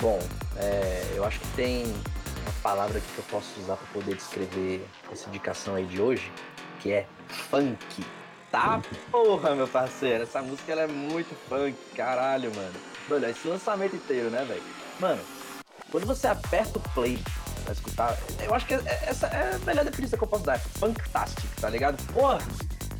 Bom, é, eu acho que tem uma palavra aqui que eu posso usar para poder descrever essa indicação aí de hoje, que é funk. Tá porra, meu parceiro, essa música ela é muito funk, caralho, mano. Olha, esse lançamento inteiro, né, velho? Mano, quando você aperta o play pra escutar, eu acho que essa é a melhor definição que eu posso dar, é fantástico, tá ligado? Porra,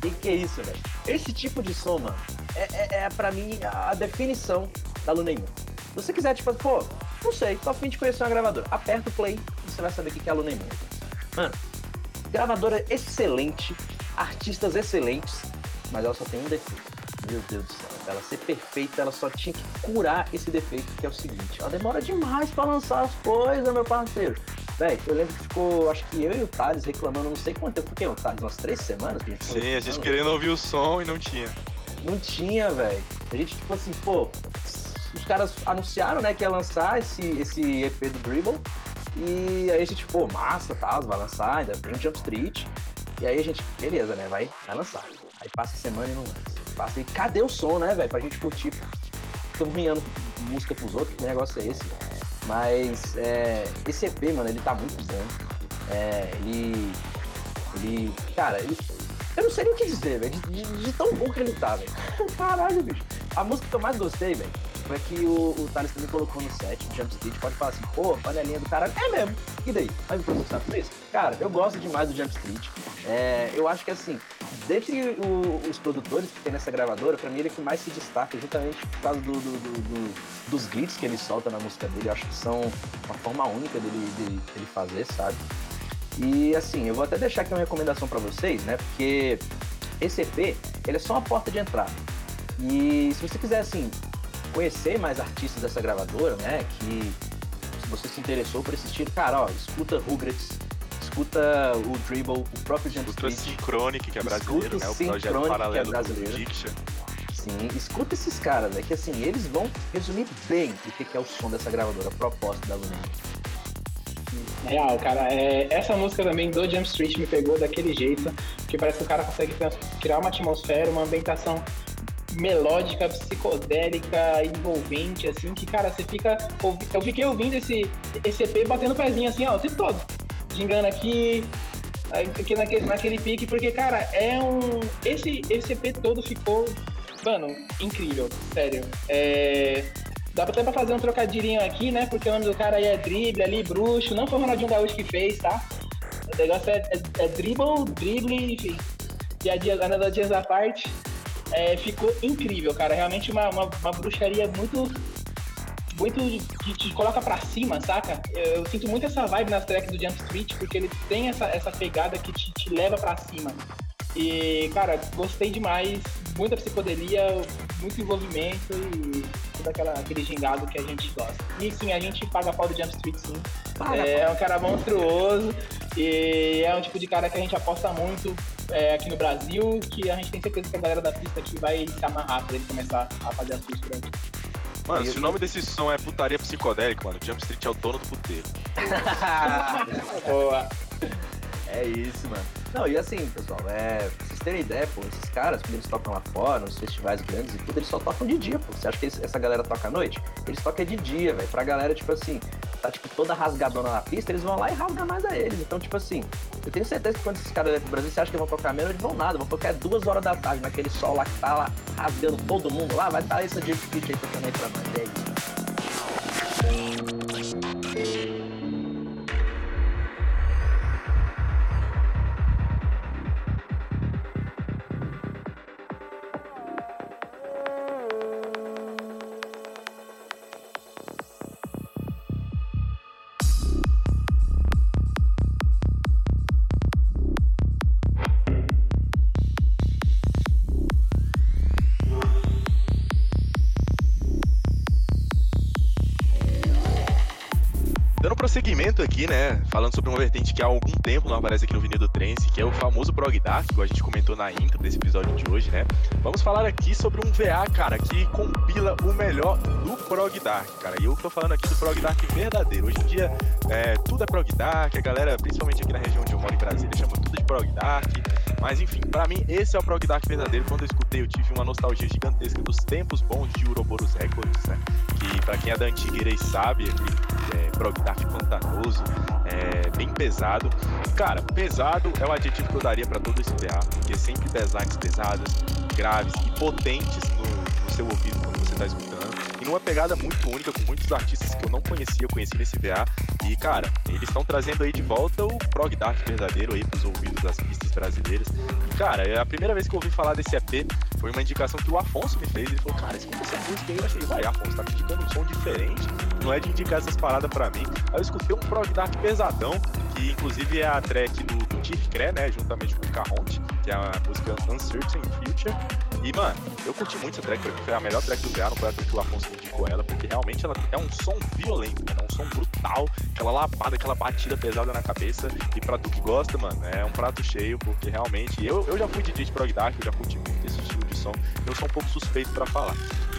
que que é isso, velho? Esse tipo de som, mano, é, é, é pra mim a definição da Luna Moon. Se você quiser, tipo, pô, não sei, tô a fim de conhecer uma gravadora, aperta o play e você vai saber o que é a Luna Moon. Mano, gravadora excelente, artistas excelentes, mas ela só tem um defeito. Meu Deus do céu, pra ela ser perfeita, ela só tinha que curar esse defeito, que é o seguinte, ela demora demais pra lançar as coisas, meu parceiro. Véi, eu lembro que ficou, acho que eu e o Thales reclamando, não sei quanto tempo, porque o Thales, umas três semanas? Que a gente Sim, reclamando. A gente querendo ouvir o som e não tinha. Não tinha, velho. A gente, tipo assim, pô, os caras anunciaram, né, que ia lançar esse, esse E P do Dribble, e aí a gente, pô, massa, tá, vai lançar, ainda tem um Jump Street, e aí a gente, beleza, né, vai, vai lançar. Aí passa a semana e não lança. E cadê o som, né, velho? Pra gente curtir. Estamos rindo música pros outros, que negócio é esse? Mas é, esse E P, mano, ele tá muito bom. É, ele. Ele. Cara, ele, eu não sei nem o que dizer, velho. De, de, de tão bom que ele tá, velho. Caralho, bicho. A música que eu mais gostei, velho, foi que o, o Thales também colocou no set, o Jump Street, pode falar assim, pô, panelinha do caralho. É mesmo. E daí? Mas me preocupar por isso? Cara, eu gosto demais do Jump Street. É, eu acho que assim. Dentre o, os produtores que tem nessa gravadora, pra mim ele é que mais se destaca, justamente por causa do, do, do, do, dos glitches que ele solta na música dele. Eu acho que são uma forma única dele, dele, dele fazer, sabe? E assim, eu vou até deixar aqui uma recomendação pra vocês, né? Porque esse E P, ele é só uma porta de entrada. E se você quiser, assim, conhecer mais artistas dessa gravadora, né? Que se você se interessou por esse estilo, cara, ó, escuta Rugrats, escuta o Dribble, o próprio Jump Street. Escuta Synchronic, que é brasileiro, né? O projeto paralelo do Diction. Sim, escuta esses caras, né? Que assim, eles vão resumir bem o que é o som dessa gravadora, a proposta da Luna. Real, cara, é, essa música também do Jump Street me pegou daquele jeito, porque parece que o cara consegue criar uma atmosfera, uma ambientação melódica, psicodélica, envolvente, assim, que, cara, você fica... Eu fiquei ouvindo esse, esse E P batendo pezinho, assim, ó, o tempo todo. Gingando aqui, aqui naquele, naquele pique, porque, cara, é um... Esse, esse E P todo ficou, mano, incrível, sério. É... Dá até pra fazer um trocadilhinho aqui, né? Porque o nome do cara aí é Dribble, ali, Bruxo. Não foi o Ronaldinho Gaúcho que fez, tá? O negócio é, é, é Dribble, Dribble, enfim. E a dias, a dias à parte, é, ficou incrível, cara. Realmente uma, uma, uma bruxaria muito... Muito... Que te coloca pra cima, saca? Eu, eu sinto muito essa vibe nas tracks do Jump Street, porque ele tem essa, essa pegada que te, te leva pra cima. E, cara, gostei demais. Muita psicodelia, muito envolvimento e... Daquela, aquele gingado que a gente gosta. E sim, a gente paga pau do Jump Street, sim. Para, é um cara monstruoso e é um tipo de cara que a gente aposta muito é, aqui no Brasil, que a gente tem certeza que a galera da pista aqui vai se amarrar pra ele começar a fazer as coisas por aqui. Mano, e se eu... o nome desse som é putaria psicodélica, mano, Jump Street é o dono do puteiro. Boa. É isso, mano. Não, e assim, pessoal, é... pra vocês terem ideia, pô, esses caras, quando eles tocam lá fora, nos festivais grandes e tudo, eles só tocam de dia, pô. Você acha que eles, essa galera toca à noite? Eles tocam de dia, velho. Pra galera, tipo assim, tá tipo toda rasgadona na pista, eles vão lá e rasgam mais a eles. Então, tipo assim, eu tenho certeza que quando esses caras vêm pro Brasil, você acha que vão tocar menos? Eles vão nada, vão tocar duas horas da tarde, naquele sol lá que tá lá, rasgando todo mundo lá, vai estar esse Jump Street aí tocando aí pra nós, é isso. Segmento aqui, né, falando sobre uma vertente que há algum tempo não aparece aqui no Vinil do Trance, que é o famoso Prog Dark, que a gente comentou na intro desse episódio de hoje, né. Vamos falar aqui sobre um V A, cara, que compila o melhor do Prog Dark, cara, e eu tô falando aqui do Prog Dark verdadeiro. Hoje em dia, é, tudo é Prog Dark, a galera, principalmente aqui na região onde eu moro em Brasília, chama tudo de Prog Dark, mas enfim, pra mim, esse é o Prog Dark verdadeiro. Quando eu escutei, eu tive uma nostalgia gigantesca dos tempos bons de Ouroboros Records, né, que pra quem é da antigueira e sabe, é, é Prog Dark pantanoso, é, bem pesado. Cara, pesado é o adjetivo que eu daria pra todo esse P A, porque sempre designs pesadas, graves e potentes no, no seu ouvido quando você tá escutando. E numa pegada muito única, com muitos artistas que eu não conhecia, eu conheci nesse V A. E, cara, eles estão trazendo aí de volta o Prog Dark verdadeiro aí pros ouvidos das pistas brasileiras. E, cara, a primeira vez que eu ouvi falar desse E P foi uma indicação que o Afonso me fez. Ele falou, cara, escuta essa música aí. Eu achei, vai, Afonso, tá me indicando um som diferente. Não é de indicar essas paradas pra mim. Aí eu escutei um Prog Dark pesadão, que inclusive é a track do, do Tircré, né, juntamente com o Caronte, que é a música Uncertain Future. E, mano, eu curti muito essa track, pra mim foi a melhor track do V A, não foi a track que o Afonso me indicou ela, porque realmente ela é um som violento, cara, é um som brutal, aquela lapada, aquela batida pesada na cabeça, e pra tu que gosta, mano, é um prato cheio, porque realmente, eu, eu já fui D J de Prog Dark, eu já curti muito esse estilo de som, eu sou um pouco suspeito pra falar.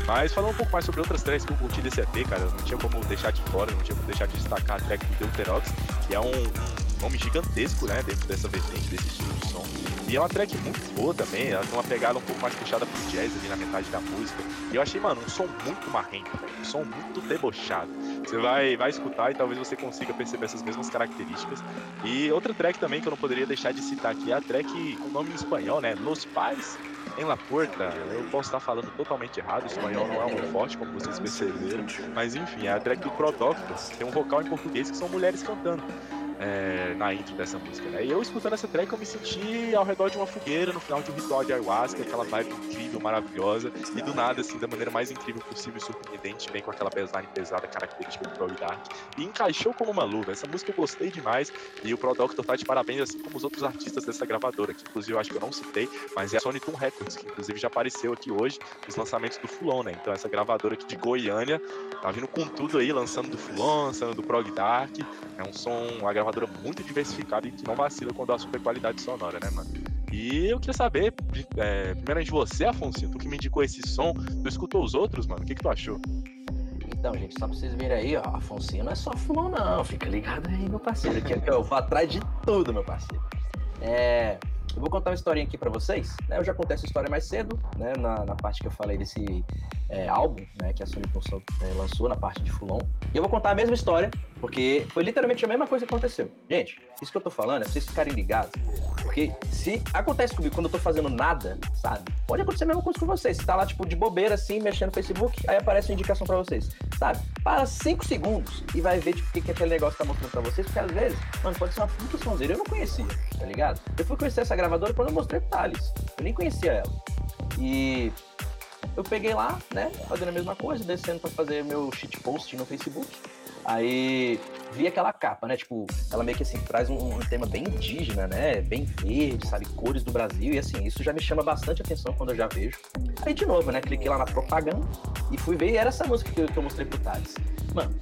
Mas falando um pouco mais sobre outras tracks que eu curti desse E P, cara, não tinha como deixar de fora, não tinha como deixar de destacar a track do Deuterox, que é um nome gigantesco, né, dentro dessa vertente, desse estilo de som. E é uma track muito boa também, ela tem uma pegada um pouco mais puxada pro jazz ali na metade da música. E eu achei, mano, um som muito marrento, um som muito debochado. Você vai, vai escutar e talvez você consiga perceber essas mesmas características. E outra track também que eu não poderia deixar de citar aqui é a track com nome em espanhol, né, Los Pais em La Puerta. Eu posso estar falando totalmente errado, o espanhol não é um forte, como vocês perceberam. Mas enfim, é a track do Protoplas, tem um vocal em português que são mulheres cantando. é, na intro dessa música, né? E eu escutando essa track, eu me senti ao redor de uma fogueira no final de um ritual de ayahuasca, aquela vibe incrível, maravilhosa, e do nada, assim, da maneira mais incrível possível e surpreendente, vem com aquela baseline pesada característica do Prog Dark, e encaixou como uma luva. Essa música eu gostei demais, e o Prog Doctor tá de parabéns, assim como os outros artistas dessa gravadora, que inclusive eu acho que eu não citei, mas é a Soniton Records, que inclusive já apareceu aqui hoje nos lançamentos do Fulon, né? Então essa gravadora aqui de Goiânia tá vindo com tudo aí, lançando do Fulon, lançando do Prog Dark. É um som, uma gravadora muito diversificada e que não vacila quando dá super qualidade sonora, né, mano? E eu queria saber, é, primeiro de você, Afonso, tu que me indicou esse som, tu escutou os outros, mano? O que que tu achou? Então, gente, só pra vocês verem aí, ó, Afonso não é só fulão, não. Fica ligado aí, meu parceiro, que eu vou atrás de tudo, meu parceiro. É... Eu vou contar uma historinha aqui pra vocês, né? Eu já contei essa história mais cedo, né? Na, na parte que eu falei desse é, álbum, né? Que a Sony Consult, é, lançou na parte de Fulon. E eu vou contar a mesma história, porque foi literalmente a mesma coisa que aconteceu. Gente, isso que eu tô falando é pra vocês ficarem ligados, porque se acontece comigo quando eu tô fazendo nada, sabe? Pode acontecer a mesma coisa com vocês. Você tá lá, tipo, de bobeira, assim, mexendo no Facebook, aí aparece uma indicação pra vocês, sabe? Para cinco segundos e vai ver, tipo, o que, que aquele negócio tá mostrando pra vocês, porque às vezes, mano, pode ser uma puta sonzeira. Eu não conhecia, tá ligado? Eu fui conhecer essa gravadora quando eu mostrei pro Thales. Eu nem conhecia ela. E eu peguei lá, né, fazendo a mesma coisa, descendo pra fazer meu shitpost no Facebook. Aí vi aquela capa, né, tipo, ela meio que assim, traz um, um tema bem indígena, né, bem verde, sabe, cores do Brasil, e assim, isso já me chama bastante atenção quando eu já vejo. Aí de novo, né, cliquei lá na propaganda e fui ver, e era essa música que eu, que eu mostrei pro Thales. Mano,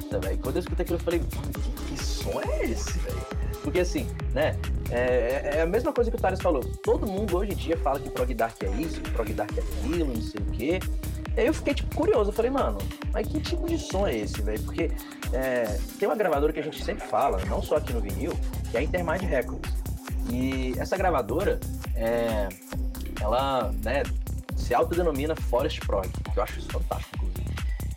puta, velho, quando eu escutei aquilo eu falei, mano, que, que som é esse, velho? Porque assim, né, é, é a mesma coisa que o Thales falou, todo mundo hoje em dia fala que Prog Dark é isso, que Prog Dark é aquilo, não sei o quê. E aí eu fiquei, tipo, curioso, eu falei, mano, mas que tipo de som é esse, velho? Porque é, tem uma gravadora que a gente sempre fala, não só aqui no vinil, que é a Intermind Records. E essa gravadora, é, ela, né, se autodenomina Forest Prog, que eu acho isso fantástico, inclusive.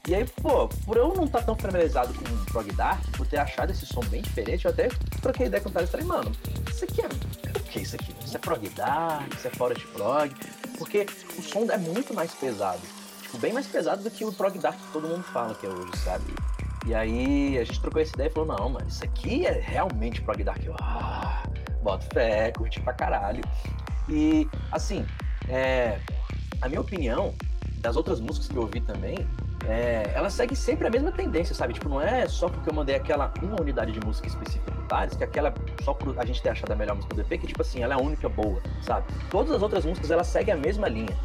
E aí, pô, por eu não estar tão familiarizado com o Prog Dark, por ter achado esse som bem diferente, eu até troquei ideia com o Thales e falei, mano, isso aqui é... o que é isso aqui? Isso é Prog Dark, isso é Forest Prog? Porque o som é muito mais pesado, tipo, bem mais pesado do que o Prog Dark que todo mundo fala que é hoje, sabe? E aí a gente trocou essa ideia e falou, não, mano, isso aqui é realmente Prog Dark. Eu, ah, boto fé, curti pra caralho. E, assim, é, a minha opinião, das outras músicas que eu ouvi também, é, ela segue sempre a mesma tendência, sabe? Tipo, não é só porque eu mandei aquela uma unidade de música específica pro Thales, que aquela, só por a gente ter achado a melhor música do E P, que tipo assim, ela é a única boa, sabe? Todas as outras músicas, ela segue a mesma linha.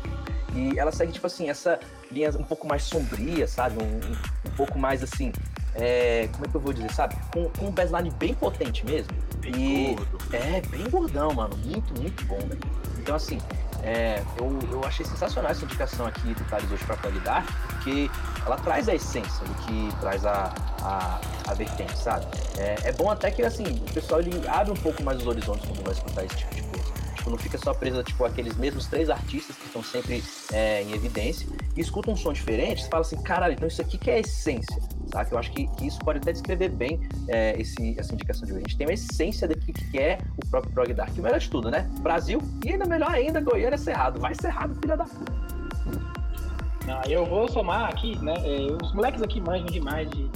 E ela segue, tipo assim, essa linha um pouco mais sombria, sabe? Um, um, um pouco mais assim, é, como é que eu vou dizer, sabe? Com, com um baseline bem potente mesmo. Bem e, gordo. É, bem gordão, mano. Muito, muito bom, velho. Então, assim, é, eu, eu achei sensacional essa indicação aqui do Thales hoje pra Prog Dark, porque ela traz a essência do que traz a, a, a vertente, sabe? É, é bom até que, assim, o pessoal ele abre um pouco mais os horizontes quando vai escutar esse tipo de coisa. Tipo, não fica só presa, tipo, aqueles mesmos três artistas que estão sempre é, em evidência e escuta um som diferente, você fala assim, caralho, então isso aqui que é a essência, sabe? Eu acho que isso pode até descrever bem é, esse, essa indicação de hoje. A gente tem uma essência daqui que é o próprio Prog Dark. E o melhor de tudo, né? Brasil e ainda melhor ainda, Goiânia é Cerrado. Vai Cerrado, filha da puta. Ah, eu vou somar aqui, né? É, os moleques aqui manjam demais de,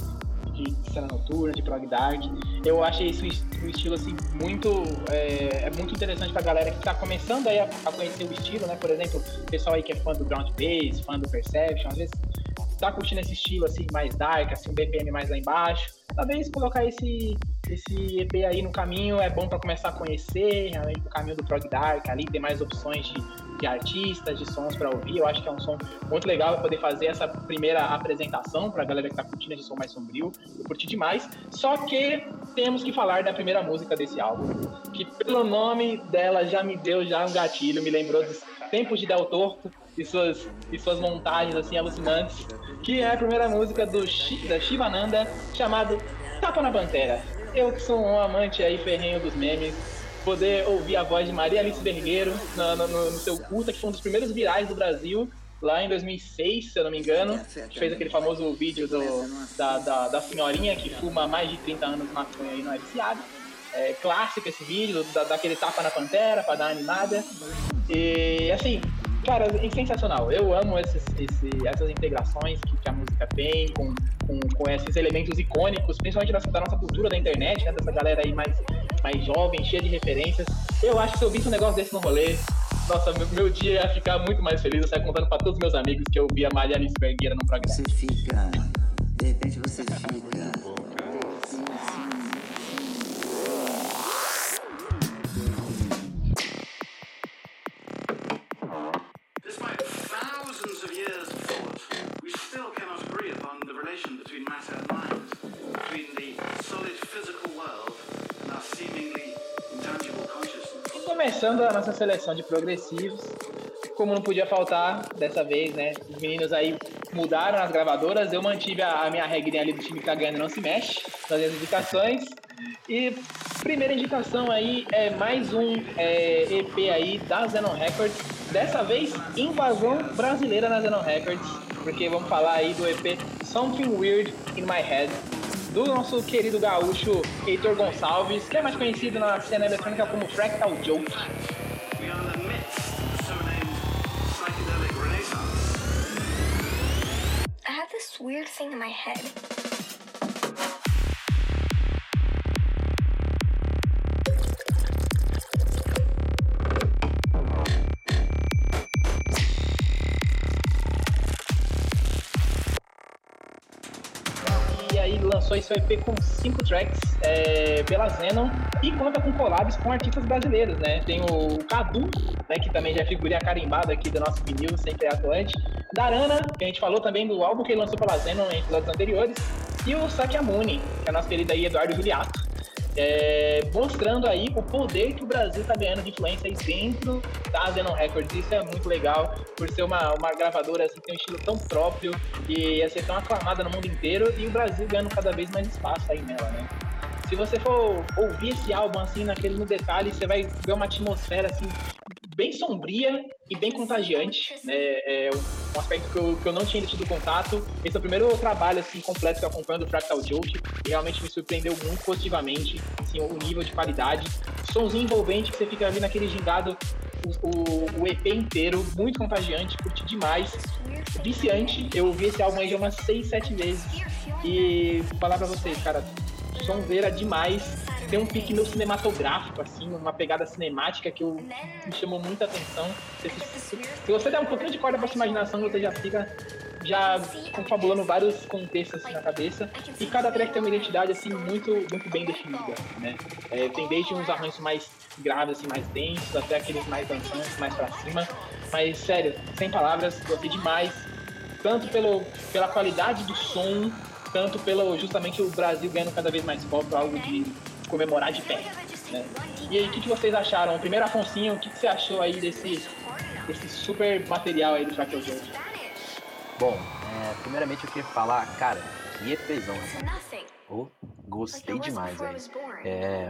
de, de cena noturna, de Prog Dark. Eu achei isso um estilo assim muito é, é muito interessante pra galera que tá começando aí a, a conhecer o estilo, né? Por exemplo, o pessoal aí que é fã do Ground Bass, fã do Perception, às vezes tá curtindo esse estilo assim mais dark, assim um B P M mais lá embaixo. Talvez colocar esse, esse E P aí no caminho é bom pra começar a conhecer realmente o caminho do Prog Dark, ali tem mais opções de, de artistas, de sons pra ouvir. Eu acho que é um som muito legal poder fazer essa primeira apresentação pra galera que tá curtindo esse som mais sombrio. Eu curti demais, só que temos que falar da primeira música desse álbum, que pelo nome dela já me deu já um gatilho, me lembrou dos tempos de Del Torto e suas, e suas montagens assim alucinantes, que é a primeira música do Sh- da Shivananda, chamada Tapa na Pantera. Eu que sou um amante aí ferrenho dos memes, poder ouvir a voz de Maria Alice Vergueiro no, no, no seu curta, que foi um dos primeiros virais do Brasil, lá em dois mil e seis, se eu não me engano. A gente fez aquele famoso vídeo do, da, da, da senhorinha que fuma há mais de trinta anos maconha aí não é viciada. É clássico esse vídeo, da, daquele tapa na pantera pra dar uma animada. E assim, Cara, é sensacional. Eu amo esses, esse, essas integrações que, que a música tem com, com, com esses elementos icônicos, principalmente da, da nossa cultura da internet, né? Dessa galera aí mais, mais jovem, cheia de referências. Eu acho que se eu visse um negócio desse no rolê, nossa, meu, meu dia ia ficar muito mais feliz. Eu saia contando pra todos os meus amigos que eu via Mariana Esfergueira no programa. Você fica, de repente você fica... Começando a nossa seleção de progressivos, como não podia faltar dessa vez, né? Os meninos aí mudaram as gravadoras, eu mantive a, a minha regrinha ali do time que tá ganhando não se mexe, fazer as indicações. E primeira indicação aí é mais um é, E P aí da Zenon Records, dessa vez invasão brasileira na Zenon Records, porque vamos falar aí do E P Something Weird in My Head, do nosso querido gaúcho Heitor Gonçalves, que é mais conhecido na cena eletrônica como Fractal Joke. I have this weird thing in my head. Lançou esse E P com cinco tracks é, pela Zenon e conta com collabs com artistas brasileiros, né? Tem o Cadu, né, que também já é figurinha carimbada aqui do nosso vinil, sempre atuante. Darana, que a gente falou também do álbum que ele lançou pela Zenon em episódios anteriores. E o Sakyamuni, que é nosso querido aí Eduardo Juliato, é, mostrando aí o poder que o Brasil tá ganhando de influência aí dentro da Zenon Records. Isso é muito legal, por ser uma, uma gravadora assim, que tem um estilo tão próprio e ia ser tão aclamada no mundo inteiro, e o Brasil ganhando cada vez mais espaço aí nela, né? Se você for ouvir esse álbum assim, naquele, no detalhe, você vai ver uma atmosfera assim, bem sombria e bem contagiante, né? É um aspecto que eu, que eu não tinha tido contato. Esse é o primeiro trabalho assim, completo que eu acompanho do Fractal Joke e realmente me surpreendeu muito positivamente assim, o nível de qualidade. Somzinho envolvente que você fica ali naquele gingado o, o, o E P inteiro, muito contagiante, curti demais, viciante. Eu ouvi esse álbum aí já umas seis, sete vezes e vou falar pra vocês, cara, sonzeira demais. Tem um pique meio cinematográfico, assim, uma pegada cinemática que eu, me chamou muita atenção. Se, se, se você der um pouquinho de corda pra sua imaginação, você já fica já confabulando vários contextos assim, na cabeça. E cada track tem uma identidade assim, muito, muito bem definida, né? É, tem desde uns arranjos mais graves, assim, mais densos, até aqueles mais dançantes, mais pra cima. Mas, sério, sem palavras, gostei demais. Tanto pelo, pela qualidade do som, tanto pelo justamente o Brasil ganhando cada vez mais foco, algo de... comemorar de pé, né? E aí, o que, que vocês acharam? Primeiro, Afonsinho, o que, que você achou aí desse, desse super material aí do Fractal Joke? Bom, é, primeiramente eu queria falar, cara, que EPzão, né? Oh, gostei demais, velho. É,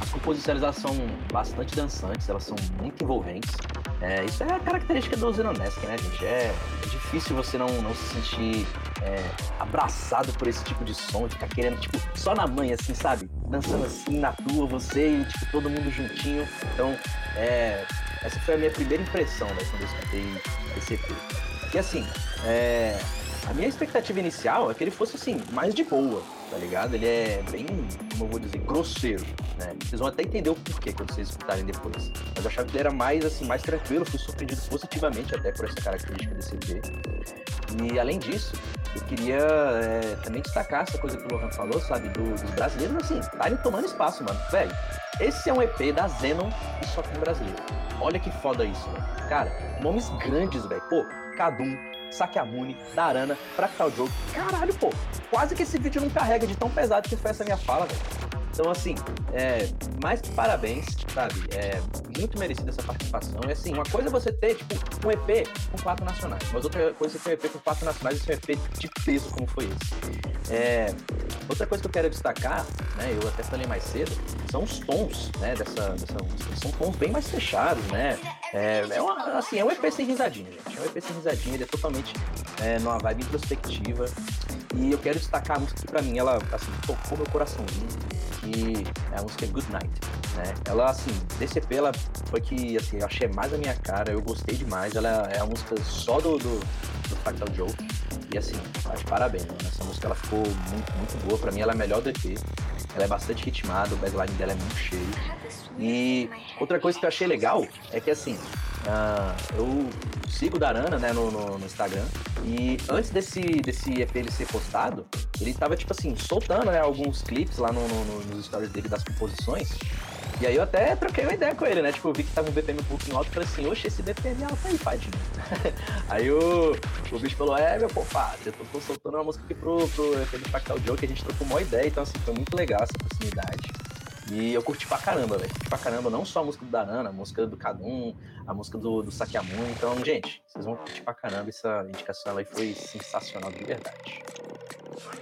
as composições elas são bastante dançantes, elas são muito envolventes. É, isso é a característica do Zenonesque, né, gente? É, é difícil você não, não se sentir é, abraçado por esse tipo de som, de ficar querendo, tipo, só na manha, assim, sabe? Dançando assim, na tua, você e, tipo, todo mundo juntinho. Então, é, essa foi a minha primeira impressão, né, quando eu escutei esse E P. E, assim, é, a minha expectativa inicial é que ele fosse, assim, mais de boa, tá ligado? Ele é bem, como eu vou dizer, grosseiro, né? Vocês vão até entender o porquê quando vocês escutarem depois. Mas eu achava que ele era mais, assim, mais tranquilo, fui surpreendido positivamente até por essa característica desse E P. E, além disso, eu queria é, também destacar essa coisa que o Lohan falou, sabe? Do, dos brasileiros, assim, estarem tomando espaço, mano. Velho, esse é um E P da Zenon e só tem brasileiro. Olha que foda isso, velho. Cara, nomes grandes, velho. Pô, Cadu, Sakyamuni, Darana, Fractal Joke. Caralho, pô, quase que esse vídeo não carrega de tão pesado que foi essa minha fala, velho. Então, assim, é, mais que parabéns, sabe? É muito merecida essa participação. E, assim, uma coisa é você ter, tipo, um E P com quatro nacionais, mas outra coisa é você ter um E P com quatro nacionais e ser um E P de peso, como foi esse. É, outra coisa que eu quero destacar, né, eu até falei mais cedo, são os tons, né, dessa, dessa música. São tons bem mais fechados, né? É, é uma, assim, é um E P sem risadinha, gente. É um E P sem risadinha, ele é totalmente é, numa vibe introspectiva. E eu quero destacar a música que, pra mim, ela, assim, tocou meu coraçãozinho, que é a música Good Night, né? Ela, assim, desse E P, ela foi que, assim, eu achei mais a minha cara, eu gostei demais. Ela é a música só do, do, do Fractal Joke. E, assim, tá de parabéns, mano. Essa música, ela ficou muito, muito boa. Pra mim, ela é a melhor do E P. Ela é bastante ritmada, o backline dela é muito cheio. E outra coisa que eu achei legal é que, assim, uh, eu sigo o Darana, né, no, no, no Instagram. E antes desse, desse E P ele ser postado, ele tava, tipo assim, soltando, né, alguns clipes lá no, no, nos stories dele das composições. E aí eu até troquei uma ideia com ele, né? Tipo, eu vi que tava um B P M um pouquinho alto e falei assim, oxe, esse B P M alto aí, padinho. Aí o, o bicho falou, é, meu compadre, eu tô, tô soltando uma música aqui pro, pro E P M Fractal Joke, que a gente trocou uma ideia, então assim, foi muito legal essa proximidade. E eu curti pra caramba, velho. Curti pra caramba, não só a música do Darana, a música do Cadu, a música do, do Saqueamun. Então, gente, vocês vão curtir pra caramba. Essa indicação aí foi sensacional, de verdade.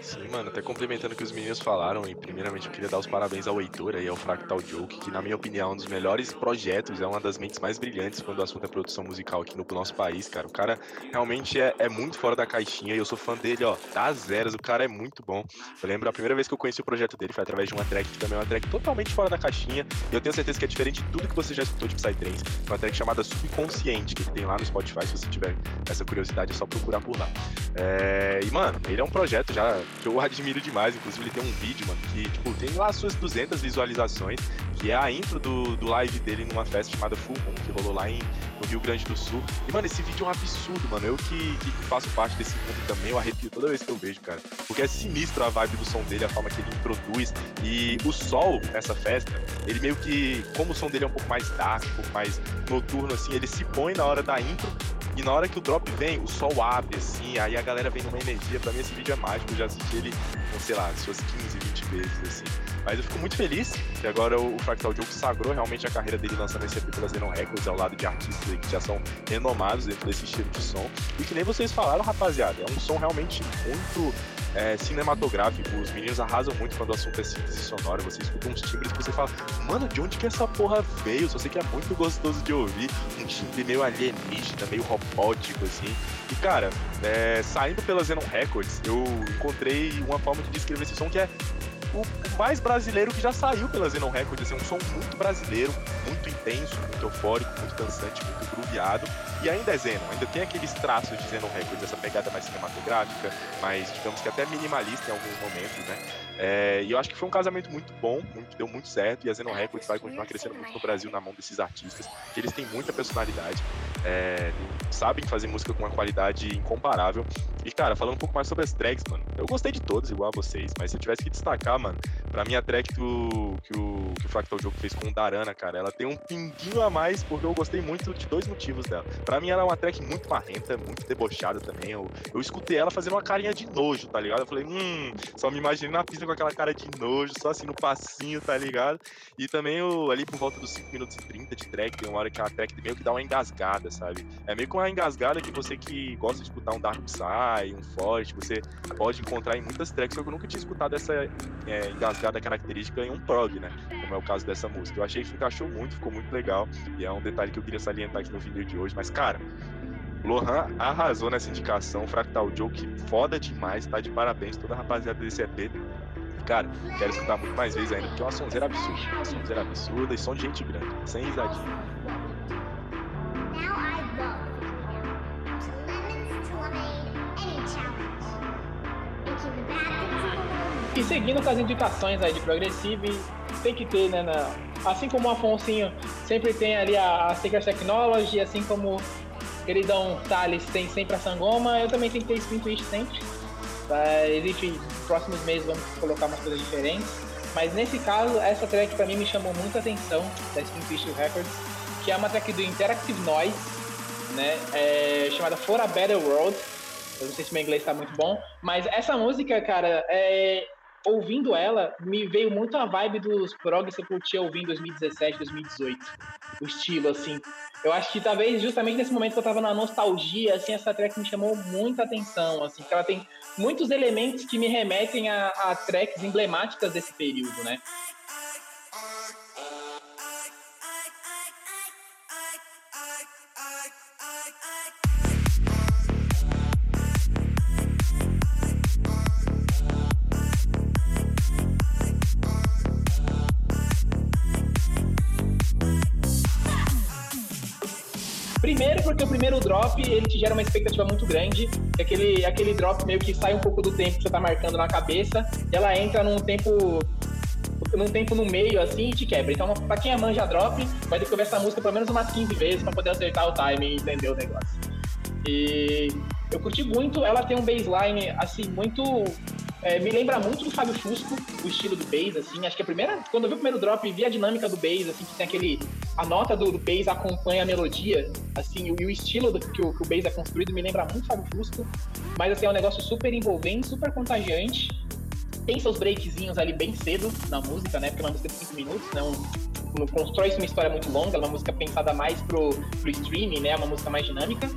Sim, mano, até complementando o que os meninos falaram, e primeiramente eu queria dar os parabéns ao Heitor aí, ao Fractal Joke, que na minha opinião é um dos melhores projetos, é uma das mentes mais brilhantes quando o assunto é produção musical aqui no nosso país, cara. O cara realmente é, é muito fora da caixinha, e eu sou fã dele, ó, das eras, o cara é muito bom. Eu lembro a primeira vez que eu conheci o projeto dele foi através de uma track, que também é uma track totalmente fora da caixinha, e eu tenho certeza que é diferente de tudo que você já escutou de Psytrain. Uma track chamada Subconsciente, que tem lá no Spotify, se você tiver essa curiosidade é só procurar por lá. É... E, mano, ele é um projeto já que eu admiro demais, inclusive ele tem um vídeo, mano, que tipo, tem lá as suas duzentas visualizações, que é a intro do, do live dele numa festa chamada Full Moon, que rolou lá em, no Rio Grande do Sul. E, mano, esse vídeo é um absurdo, mano. Eu que, que faço parte desse mundo também, eu arrepio toda vez que eu vejo, cara. Porque é sinistro a vibe do som dele, a forma que ele introduz. E o sol nessa festa, ele meio que, como o som dele é um pouco mais dark, um pouco mais noturno, assim, ele se põe na hora da intro. E na hora que o drop vem, o sol abre, assim, aí a galera vem numa energia. Pra mim esse vídeo é mágico, eu já assisti ele, sei lá, suas quinze, vinte vezes, assim. Mas eu fico muito feliz que agora o Fractal Joke sagrou realmente a carreira dele lançando esse E P pela Zenon Records, ao lado de artistas que já são renomados dentro desse estilo de som. E que nem vocês falaram, rapaziada, é um som realmente muito... É, cinematográfico, os meninos arrasam muito quando o assunto é síntese sonora, você escuta uns timbres que você fala, mano, de onde que essa porra veio? Só sei que é muito gostoso de ouvir, um timbre meio alienígena, meio robótico, assim. E cara, é, saindo pela Zenon Records, eu encontrei uma forma de descrever esse som que é o mais brasileiro que já saiu pela Zenon Records, assim, um som muito brasileiro, muito intenso, muito eufórico, muito dançante, muito grooveado. E ainda é Zenon, ainda tem aqueles traços de Zenon Records, essa pegada mais cinematográfica, mais, digamos que até minimalista em alguns momentos, né? É, e eu acho que foi um casamento muito bom, muito, deu muito certo, e a Zenon Records vai continuar crescendo muito no Brasil na mão desses artistas, que eles têm muita personalidade, é, sabem fazer música com uma qualidade incomparável. E, cara, falando um pouco mais sobre as tracks, mano, eu gostei de todas, igual a vocês, mas se eu tivesse que destacar, mano, pra mim a track do, que, o, que o Fractal Joke fez com o Darana, cara, ela tem um pinguinho a mais, porque eu gostei muito de dois motivos dela. Pra mim ela é uma track muito marrenta, muito debochada também. Eu, eu escutei ela fazendo uma carinha de nojo, tá ligado? Eu falei, hum, só me imaginei na pista com aquela cara de nojo, só assim no passinho, tá ligado? E também eu, ali por volta dos cinco minutos e trinta de track, tem uma hora que a track meio que dá uma engasgada, sabe? É meio que uma engasgada que você que gosta de escutar um Dark Psy, um Forest, você pode encontrar em muitas tracks, só que eu nunca tinha escutado essa é, engasgada característica em um prog, né? Como é o caso dessa música. Eu achei que encaixou muito, ficou muito legal, e é um detalhe que eu queria salientar aqui no vídeo de hoje, mas cara, Lohan arrasou nessa indicação, Fractal Joke foda demais, tá de parabéns toda a rapaziada desse E P. Cara, quero escutar muito mais vezes ainda, porque é uma sonzeira absurda, uma sonzeira absurda e som de gente grande, sem risadinha. E seguindo com as indicações aí de progressivo, tem que ter, né, na... assim como o Afonsinho sempre tem ali a, a Secret Technology, assim como o queridão Thales tem sempre a Sangoma, eu também tenho que ter Spin Twist sempre. Tá? Existe, nos próximos meses vamos colocar umas coisas diferentes, mas nesse caso, essa track pra mim me chamou muita atenção, da Spin Twist Records, que é uma track do Interactive Noise, né? É, chamada For a Better World, eu não sei se meu inglês tá muito bom, mas essa música, cara, é... ouvindo ela, me veio muito a vibe dos prog que eu tinha ouvido em dois mil e dezessete, dois mil e dezoito, o estilo, assim. Eu acho que talvez justamente nesse momento que eu tava na nostalgia, assim, essa track me chamou muita atenção, assim, porque ela tem muitos elementos que me remetem a, a tracks emblemáticas desse período, né? Primeiro, porque o primeiro drop, ele te gera uma expectativa muito grande. Aquele, aquele drop meio que sai um pouco do tempo que você tá marcando na cabeça. E ela entra num tempo... num tempo no meio, assim, e te quebra. Então, pra quem manja drop, vai ter que ouvir essa música pelo menos umas quinze vezes pra poder acertar o timing e entender o negócio. E eu curti muito. Ela tem um bassline, assim, muito... É, me lembra muito do Fábio Fusco, o estilo do bass, assim. Acho que a primeira... Quando eu vi o primeiro drop, vi a dinâmica do bass, assim, que tem aquele... A nota do, do bass acompanha a melodia, assim, e o estilo do, que, o, que o bass é construído me lembra muito Fábio Fusco. Mas, assim, é um negócio super envolvente, super contagiante. Tem seus breakzinhos ali bem cedo na música, né? Porque é uma música de cinco minutos, não, não constrói uma história muito longa, é uma música pensada mais pro, pro streaming, né? É uma música mais dinâmica.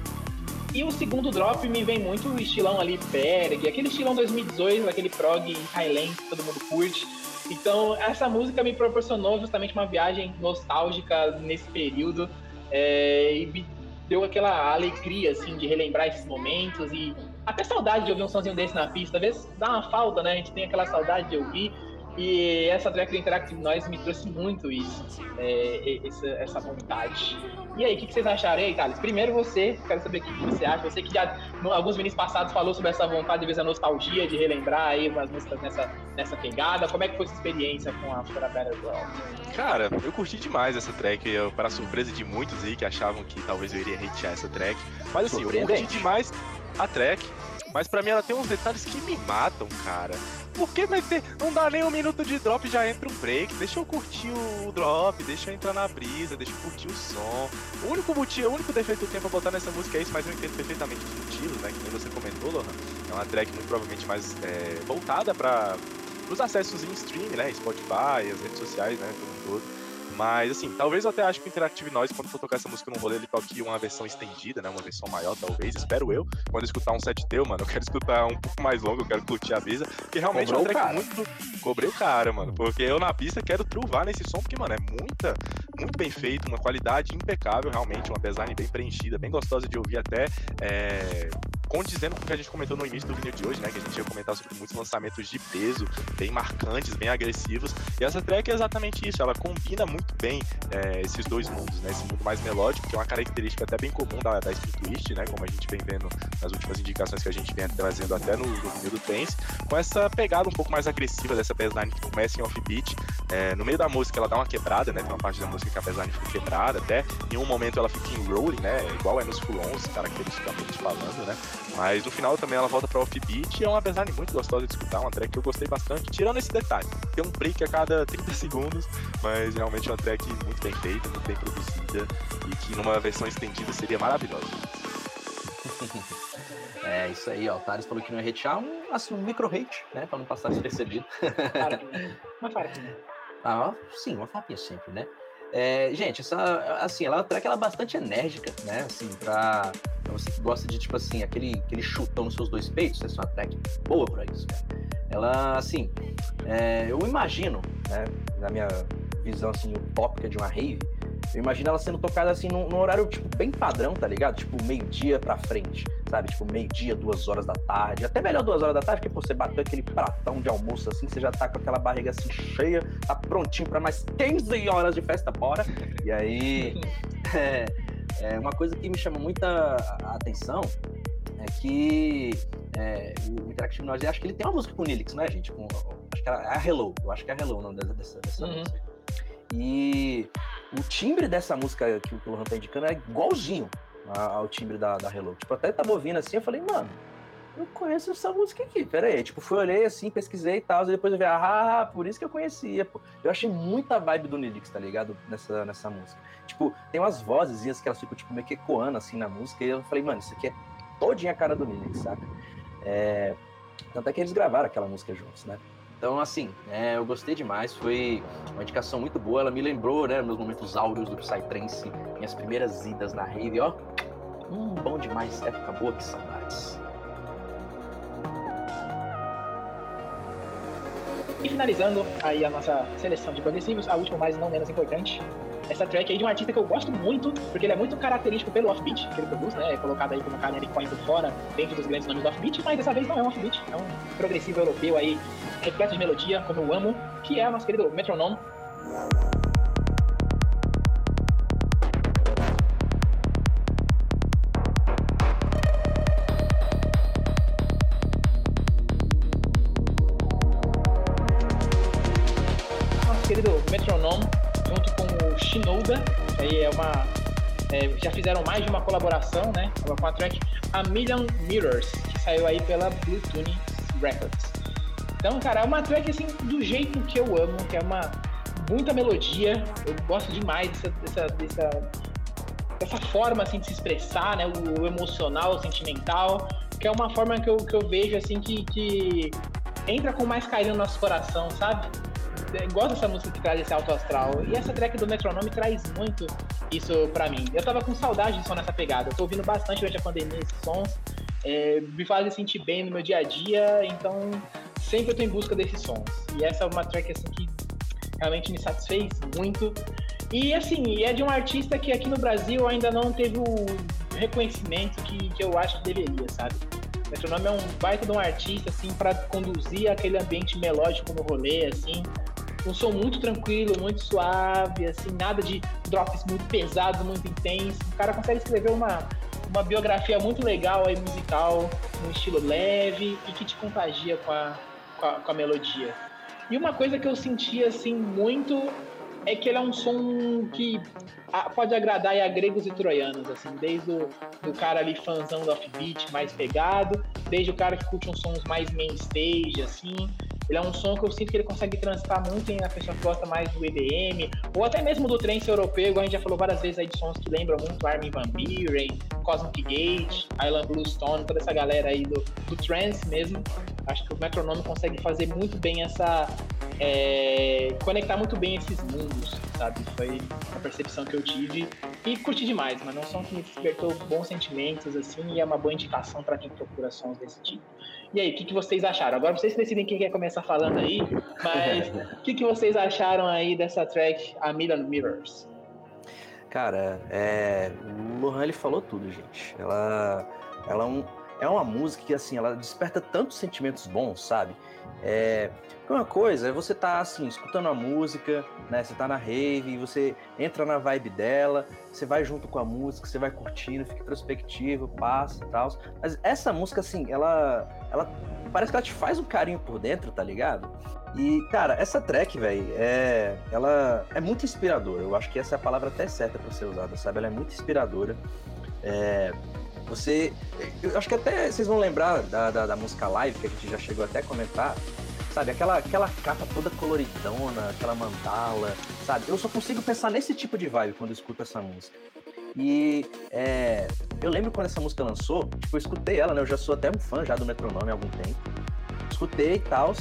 E o segundo drop me vem muito o estilão ali, Berg, aquele estilão dois mil e dezoito, aquele prog highland que todo mundo curte. Então, essa música me proporcionou justamente uma viagem nostálgica nesse período, é, e me deu aquela alegria, assim, de relembrar esses momentos e até saudade de ouvir um sonzinho desse na pista. Às vezes dá uma falta, né? A gente tem aquela saudade de ouvir. E essa track do Interactive Noise me trouxe muito isso, é, essa, essa vontade. E aí, o que, que vocês acharam? E aí, Thales, primeiro você, quero saber o que você acha. Você que já, no, alguns minutos passados, falou sobre essa vontade, às vezes a nostalgia de relembrar aí umas músicas nessa, nessa pegada. Como é que foi essa experiência com a For a Better World? Cara, eu curti demais essa track, eu, para surpresa de muitos aí que achavam que talvez eu iria hatear essa track. Mas assim, eu curti demais a track, mas pra mim ela tem uns detalhes que me matam, cara. Por que meter? Não dá nem um minuto de drop, já entra um break. Deixa eu curtir o drop, deixa eu entrar na brisa, deixa eu curtir o som. O único motivo, o único defeito que eu tenho pra botar nessa música é isso, mas eu entendo perfeitamente os motivos, né? Que nem você comentou, Lohan. É uma track muito provavelmente mais é, voltada para os acessos em stream, né? Spotify, as redes sociais, né? Como um todo. Mas, assim, talvez eu até acho que o Interactive Noise, quando for tocar essa música num rolê, ele toque uma versão estendida, né? Uma versão maior, talvez, espero eu. Quando eu escutar um set teu, mano, eu quero escutar um pouco mais longo, eu quero curtir a brisa. Porque realmente é uma track muito... Cobrei o cara, mano. Porque eu na pista quero truvar nesse som, porque, mano, é muita, muito bem feito, uma qualidade impecável, realmente. Uma design bem preenchida, bem gostosa de ouvir até... É... Condizendo com o que a gente comentou no início do vídeo de hoje, né? Que a gente ia comentar sobre muitos lançamentos de peso, bem marcantes, bem agressivos. E essa track é exatamente isso, ela combina muito bem é, esses dois mundos, né? Esse mundo mais melódico, que é uma característica até bem comum da, da Spirit Twist, né? Como a gente vem vendo nas últimas indicações que a gente vem trazendo até no Vinil do Trance, com essa pegada um pouco mais agressiva dessa bassline que começa em offbeat. É, no meio da música ela dá uma quebrada, né? Tem uma parte da música que a bassline fica quebrada, até em um momento ela fica em rolling, né? Igual é nos full-ons, caracteristicamente falando, né? Mas no final também ela volta pra offbeat e é uma bassline muito gostosa de escutar, uma track que eu gostei bastante, tirando esse detalhe. Tem um break a cada trinta segundos, mas realmente é uma track muito bem feita, muito bem produzida e que numa versão estendida seria maravilhosa. É isso aí, ó. O Thales falou que não ia hatear, um, um micro-hate, né? Pra não passar despercebido. Uma farinha. Ah, sim, uma farinha sempre, né? É, gente, essa, assim, ela é uma track ela é bastante enérgica, né? Assim, pra, pra você que gosta de, tipo assim, aquele, aquele chutão nos seus dois peitos, essa é uma track boa pra isso, cara. Ela, assim, é, eu imagino, né? Na minha visão, assim, utópica de uma rave, eu imagino ela sendo tocada, assim, num, num horário, tipo, bem padrão, tá ligado? Tipo, meio-dia pra frente, sabe? Tipo, meio-dia, duas horas da tarde. Até melhor duas horas da tarde, porque, pô, você bateu aquele pratão de almoço, assim, você já tá com aquela barriga, assim, cheia, tá prontinho pra mais quinze horas de festa, bora! E aí, é, é uma coisa que me chama muita atenção é que é, o Interactive Noise, acho que ele tem uma música com o Nilix, né, gente? Com, acho que é a Hello, eu acho que é a Hello o nome dessa, dessa uhum. música. E o timbre dessa música que o Lohan tá indicando é igualzinho ao timbre da, da Hello. Tipo, até tava ouvindo assim, eu falei, mano, eu conheço essa música aqui, peraí. Tipo, fui, olhei assim, pesquisei e tal, e depois eu vi, ah, por isso que eu conhecia, pô. Eu achei muita vibe do Nilix, tá ligado? Nessa, nessa música. Tipo, tem umas vozezinhas que elas ficam tipo, meio que ecoando assim na música, e eu falei, mano, isso aqui é todinha a cara do Nilix, saca? É... Tanto é que eles gravaram aquela música juntos, né? Então, assim, é, eu gostei demais, foi uma indicação muito boa, ela me lembrou, né, meus momentos áureos do Psytrance, minhas primeiras idas na rave, ó, hum, bom demais, época boa, que saudades. E finalizando aí a nossa seleção de progressivos, a última, mas não menos importante, essa track aí de um artista que eu gosto muito, porque ele é muito característico pelo offbeat que ele produz, né? É colocado aí como um cara ali correndo fora, dentro dos grandes nomes do offbeat, mas dessa vez não é um offbeat, é um progressivo europeu aí, repleto de melodia, como eu amo, que é o nosso querido Metronome. nosso querido Metronome, junto com o Shinoda, que aí é uma... É, já fizeram mais de uma colaboração, né? Com a track A Million Mirrors, que saiu aí pela Blue Tuning Records. Então, cara, é uma track, assim, do jeito que eu amo, que é uma... muita melodia, eu gosto demais dessa... dessa, dessa essa forma, assim, de se expressar, né, o, o emocional, o sentimental, que é uma forma que eu, que eu vejo, assim, que, que entra com mais carinho no nosso coração, sabe? Eu gosto dessa música que traz esse alto astral, e essa track do Metronome traz muito isso pra mim. Eu tava com saudade de som nessa pegada, eu tô ouvindo bastante durante a pandemia esses sons, é, me fazem sentir bem no meu dia a dia, então sempre eu tô em busca desses sons, e essa é uma track, assim, que realmente me satisfez muito. E assim, é de um artista que aqui no Brasil ainda não teve o reconhecimento que, que eu acho que deveria, sabe? O Metronome é um baita de um artista, assim, pra conduzir aquele ambiente melódico no rolê, assim. Um som muito tranquilo, muito suave, assim, nada de drops muito pesados, muito intensos. O cara consegue escrever uma, uma biografia muito legal aí, musical, num estilo leve e que te contagia com a, com a, com a melodia. E uma coisa que eu senti, assim, muito... é que ele é um som que pode agradar a gregos e troianos, assim, desde o do cara ali fãzão do offbeat mais pegado, desde o cara que curte uns sons mais main stage, assim. Ele é um som que eu sinto que ele consegue transitar muito em a pessoa que gosta mais do E D M, ou até mesmo do trance europeu, igual a gente já falou várias vezes aí de sons que lembram muito Armin Van Buuren, Cosmic Gate, Island Blue Stone, toda essa galera aí do, do trance mesmo. Acho que o Metronome consegue fazer muito bem essa... É, conectar muito bem esses mundos, sabe? Foi a percepção que eu tive. E curti demais, mas é um som que me despertou bons sentimentos, assim, e é uma boa indicação pra quem procura sons desse tipo. E aí, o que, que vocês acharam? Agora vocês decidem quem quer começar falando aí, mas o que, que vocês acharam aí dessa track A Million Mirrors? Cara, é... Lohan, ele falou tudo, gente. Ela... Ela é um... É uma música que, assim, ela desperta tantos sentimentos bons, sabe? É, uma coisa é você tá, assim, escutando a música, né? Você tá na rave, você entra na vibe dela, você vai junto com a música, você vai curtindo, fica introspectivo, passa e tal. Mas essa música, assim, ela, ela... parece que ela te faz um carinho por dentro, tá ligado? E, cara, essa track, velho, é, ela é muito inspiradora. Eu acho que essa é a palavra até certa pra ser usada, sabe? Ela é muito inspiradora. É... Você, eu acho que até vocês vão lembrar da, da, da música Live, que a gente já chegou até a comentar, sabe? Aquela, aquela capa toda coloridona, aquela mandala, sabe? Eu só consigo pensar nesse tipo de vibe quando eu escuto essa música. E é, eu lembro quando essa música lançou, tipo, eu escutei ela, né? Eu já sou até um fã já do Metronome há algum tempo. Escutei e tal,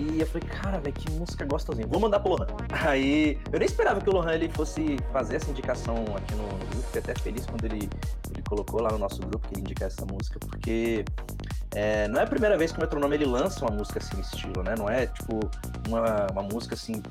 e eu falei, cara, velho, que música gostosinha. Vou mandar pro Lohan. Aí, eu nem esperava que o Lohan ele fosse fazer essa indicação aqui no grupo, fiquei até feliz quando ele... colocou lá no nosso grupo que ele indica essa música, porque é, não é a primeira vez que o Metronome ele lança uma música assim, estilo, né? Não é, tipo, uma, uma música, assim,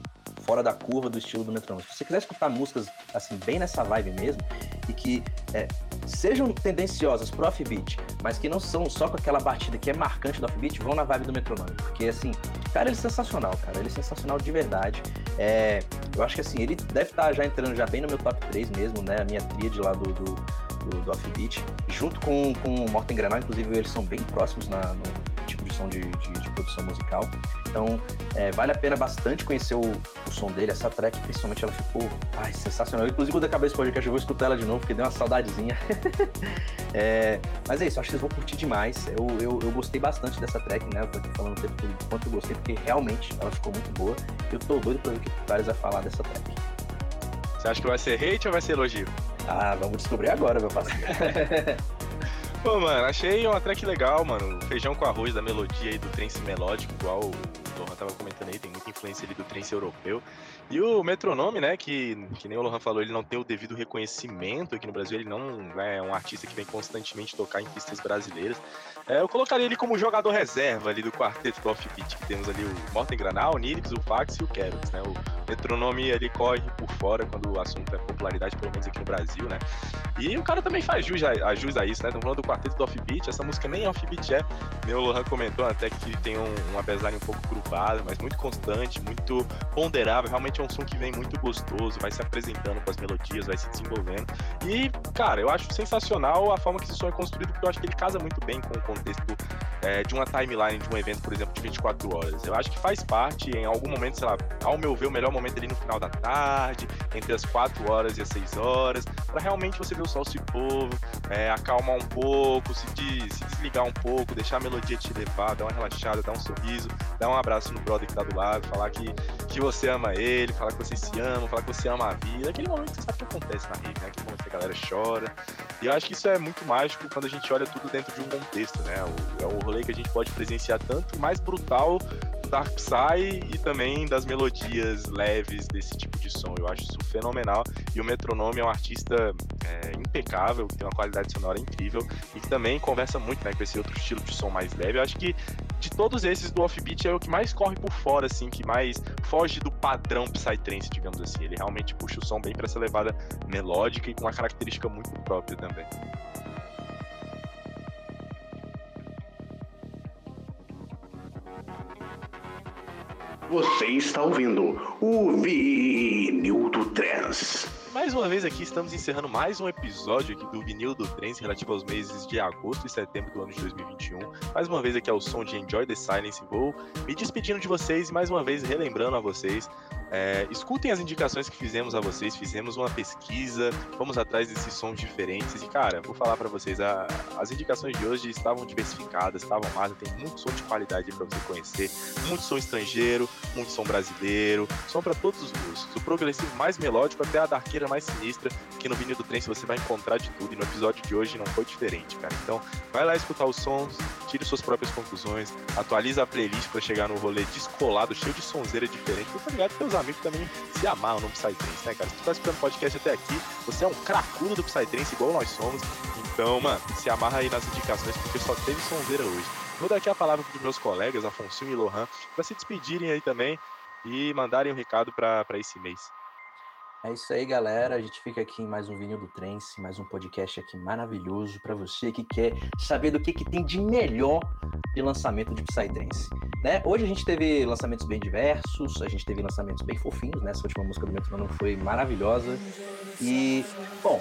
fora da curva do estilo do Metronome. Se você quiser escutar músicas, assim, bem nessa vibe mesmo, e que é, sejam tendenciosas pro offbeat, mas que não são só com aquela batida que é marcante do offbeat, vão na vibe do Metronome, porque, assim, cara, ele é sensacional, cara, ele é sensacional de verdade. É, eu acho que, assim, ele deve estar já entrando já bem no meu top três mesmo, né? A minha tríade lá do... do do, do offbeat, junto com, com o Morten Granal, inclusive eles são bem próximos na, no tipo de som de, de, de produção musical, então é, vale a pena bastante conhecer o, o som dele, essa track, principalmente ela ficou ai, sensacional, inclusive quando eu acabei esse podcast eu vou escutar ela de novo, porque deu uma saudadezinha. É, mas é isso, acho que vocês vão curtir demais, eu, eu, eu gostei bastante dessa track, né, eu tô aqui falando o tempo todo quanto eu gostei, porque realmente ela ficou muito boa, eu tô doido pra ver o que o Thales vai falar dessa track. Você acha que vai ser hate ou vai ser elogio? Ah, vamos descobrir agora, meu parceiro. Pô, mano, achei uma track legal, mano. Feijão com arroz da melodia aí do trance melódico, igual o Lohan tava comentando aí, tem muita influência ali do trance europeu. E o Metronome, né, que, que nem o Lohan falou, ele não tem o devido reconhecimento aqui no Brasil, ele não né, é um artista que vem constantemente tocar em pistas brasileiras. É, eu colocaria ele como jogador reserva ali do quarteto do offbeat, que temos ali o Morten Granal, o Nilix, o Fax e o Kerox, né, o... Metronome, ele corre por fora quando o assunto é popularidade, pelo menos aqui no Brasil, né? E o cara também faz jus a, a, jus a isso, né? Estamos falando do quarteto do offbeat, essa música nem offbeat é. O Lohan comentou até que tem um, uma baseline um pouco groovada, mas muito constante, muito ponderável. Realmente é um som que vem muito gostoso, vai se apresentando com as melodias, vai se desenvolvendo. E, cara, eu acho sensacional a forma que esse som é construído, porque eu acho que ele casa muito bem com o contexto é, de uma timeline de um evento, por exemplo, de vinte e quatro horas. Eu acho que faz parte, em algum momento, sei lá, ao meu ver, o melhor momento ali no final da tarde, entre as quatro horas e as seis horas, para realmente você ver o sol se pôr, é, acalmar um pouco, se, de, se desligar um pouco, deixar a melodia te levar, dar uma relaxada, dar um sorriso, dar um abraço no brother que tá do lado, falar que, que você ama ele, falar que você se ama, falar que você ama a vida. Aquele momento que você sabe o que acontece na rede, né? Aquele momento que a galera chora. E eu acho que isso é muito mágico quando a gente olha tudo dentro de um contexto, né? O, é o rolê que a gente pode presenciar tanto mais brutal do Dark Psy e também das melodias leves desse tipo de som. Eu acho isso fenomenal. E o Metronome é um artista é, impecável, que tem uma qualidade sonora incrível e que também conversa muito, né, com esse outro estilo de som mais leve. Eu acho que de todos esses do offbeat é o que mais corre por fora, assim, que mais foge do padrão psytrance, digamos assim. Ele realmente puxa o som bem para essa levada melódica e com uma característica muito própria também. Você está ouvindo o Vinil do Trance. Mais uma vez aqui, estamos encerrando mais um episódio aqui do Vinil do Trance, relativo aos meses de agosto e setembro do ano de dois mil e vinte e um. Mais uma vez aqui ao som de Enjoy the Silence. Vou me despedindo de vocês e mais uma vez relembrando a vocês, é, escutem as indicações que fizemos a vocês, fizemos uma pesquisa, vamos atrás desses sons diferentes. E cara, vou falar pra vocês, a, as indicações de hoje estavam diversificadas, estavam mais, tem muito som de qualidade pra você conhecer, muito som estrangeiro, muito som brasileiro, som pra todos os gostos, do progressivo mais melódico até a darqueira mais sinistra, que no Vinil do Trem você vai encontrar de tudo, e no episódio de hoje não foi diferente, cara. Então vai lá escutar os sons, tire suas próprias conclusões, atualiza a playlist pra chegar no rolê descolado, cheio de sonzeira diferente, porque tá ligado que os amigos também se amaram no Psytrance, né, cara? Se tu tá escutando podcast até aqui, você é um cracudo do Psytrance, igual nós somos. Então, mano, se amarra aí nas indicações, porque só teve sonzeira hoje. Vou dar aqui a palavra para os meus colegas, Afonso e Lohan, para se despedirem aí também e mandarem um recado para esse mês. É isso aí, galera. A gente fica aqui em mais um Vinil do Trance, mais um podcast aqui maravilhoso para você que quer saber do que, que tem de melhor de lançamento de Psytrance, né? Hoje a gente teve lançamentos bem diversos, a gente teve lançamentos bem fofinhos, né? Essa última música do Metronome foi maravilhosa. E, bom,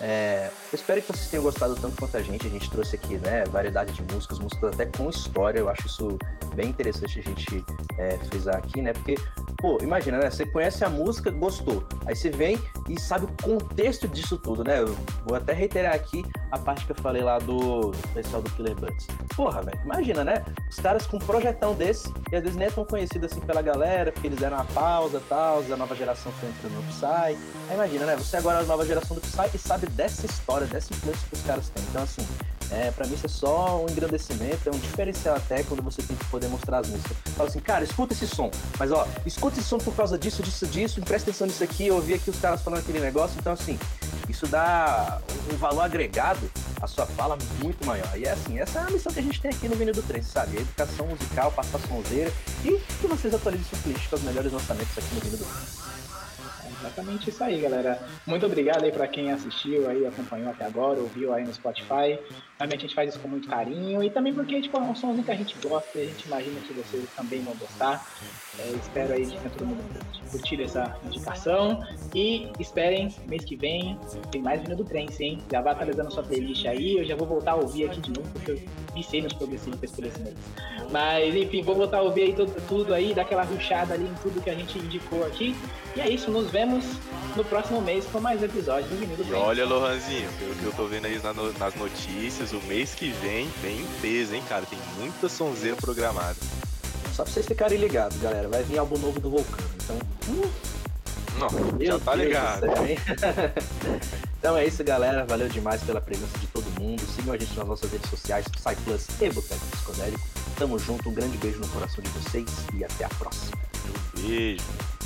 é, eu espero que vocês tenham gostado tanto quanto a gente. A gente trouxe aqui, né, variedade de músicas, músicas até com história. Eu acho isso bem interessante a gente é, frisar aqui, né? Porque, pô, imagina, né? Você conhece a música, gostou. Aí você vem e sabe o contexto disso tudo, né? Eu vou até reiterar aqui a parte que eu falei lá do pessoal do Killer Birds. Porra, velho, imagina, né? Os caras com um projetão desse, e às vezes nem é tão conhecido assim pela galera, porque eles deram uma pausa e tal, a nova geração foi entrando no Psy. Aí imagina, né? Você agora é a nova geração do Psy e sabe dessa história, dessa influência que os caras têm. Então, assim, é, pra mim isso é só um engrandecimento, é um diferencial até quando você tem que poder mostrar as músicas. Fala assim, cara, escuta esse som, mas ó, escuta esse som por causa disso, disso, disso, presta atenção nisso aqui, eu ouvi aqui os caras falando aquele negócio, então assim, isso dá um valor agregado à sua fala muito maior. E é assim, essa é a missão que a gente tem aqui no Vinil do Trem, sabe? A educação musical, passar sonzeira e que vocês atualizem o playlist com os melhores lançamentos aqui no Vinil do Trem. Exatamente isso aí, galera. Muito obrigado aí pra quem assistiu aí, acompanhou até agora, ouviu aí no Spotify. Realmente a gente faz isso com muito carinho e também porque, tipo, é um somzinho que a gente gosta e a gente imagina que vocês também vão gostar. É, espero aí que todo mundo curtir essa indicação e esperem, mês que vem tem mais Vinil do Trance, hein? Já vai atualizando sua playlist aí, eu já vou voltar a ouvir aqui de novo porque eu viciei nos progressivos por esse mês. Mas, enfim, vou voltar a ouvir aí tudo, tudo aí, dar aquela ruchada ali em tudo que a gente indicou aqui. E é isso, nos vemos no próximo mês com mais episódios do Vinil do Trance. E olha, Lohanzinho, pelo que eu tô vendo aí nas notícias, o mês que vem tem peso, hein, cara? Tem muita sonzeira programada. Só pra vocês ficarem ligados, galera, vai vir álbum novo do Vulcano, então... Uh, Não, já tá Deus ligado. Então é isso, galera, valeu demais pela presença de todo mundo, sigam a gente nas nossas redes sociais, PsyPlus e Boteco Psicodélico. Tamo junto, um grande beijo no coração de vocês e até a próxima. Um beijo.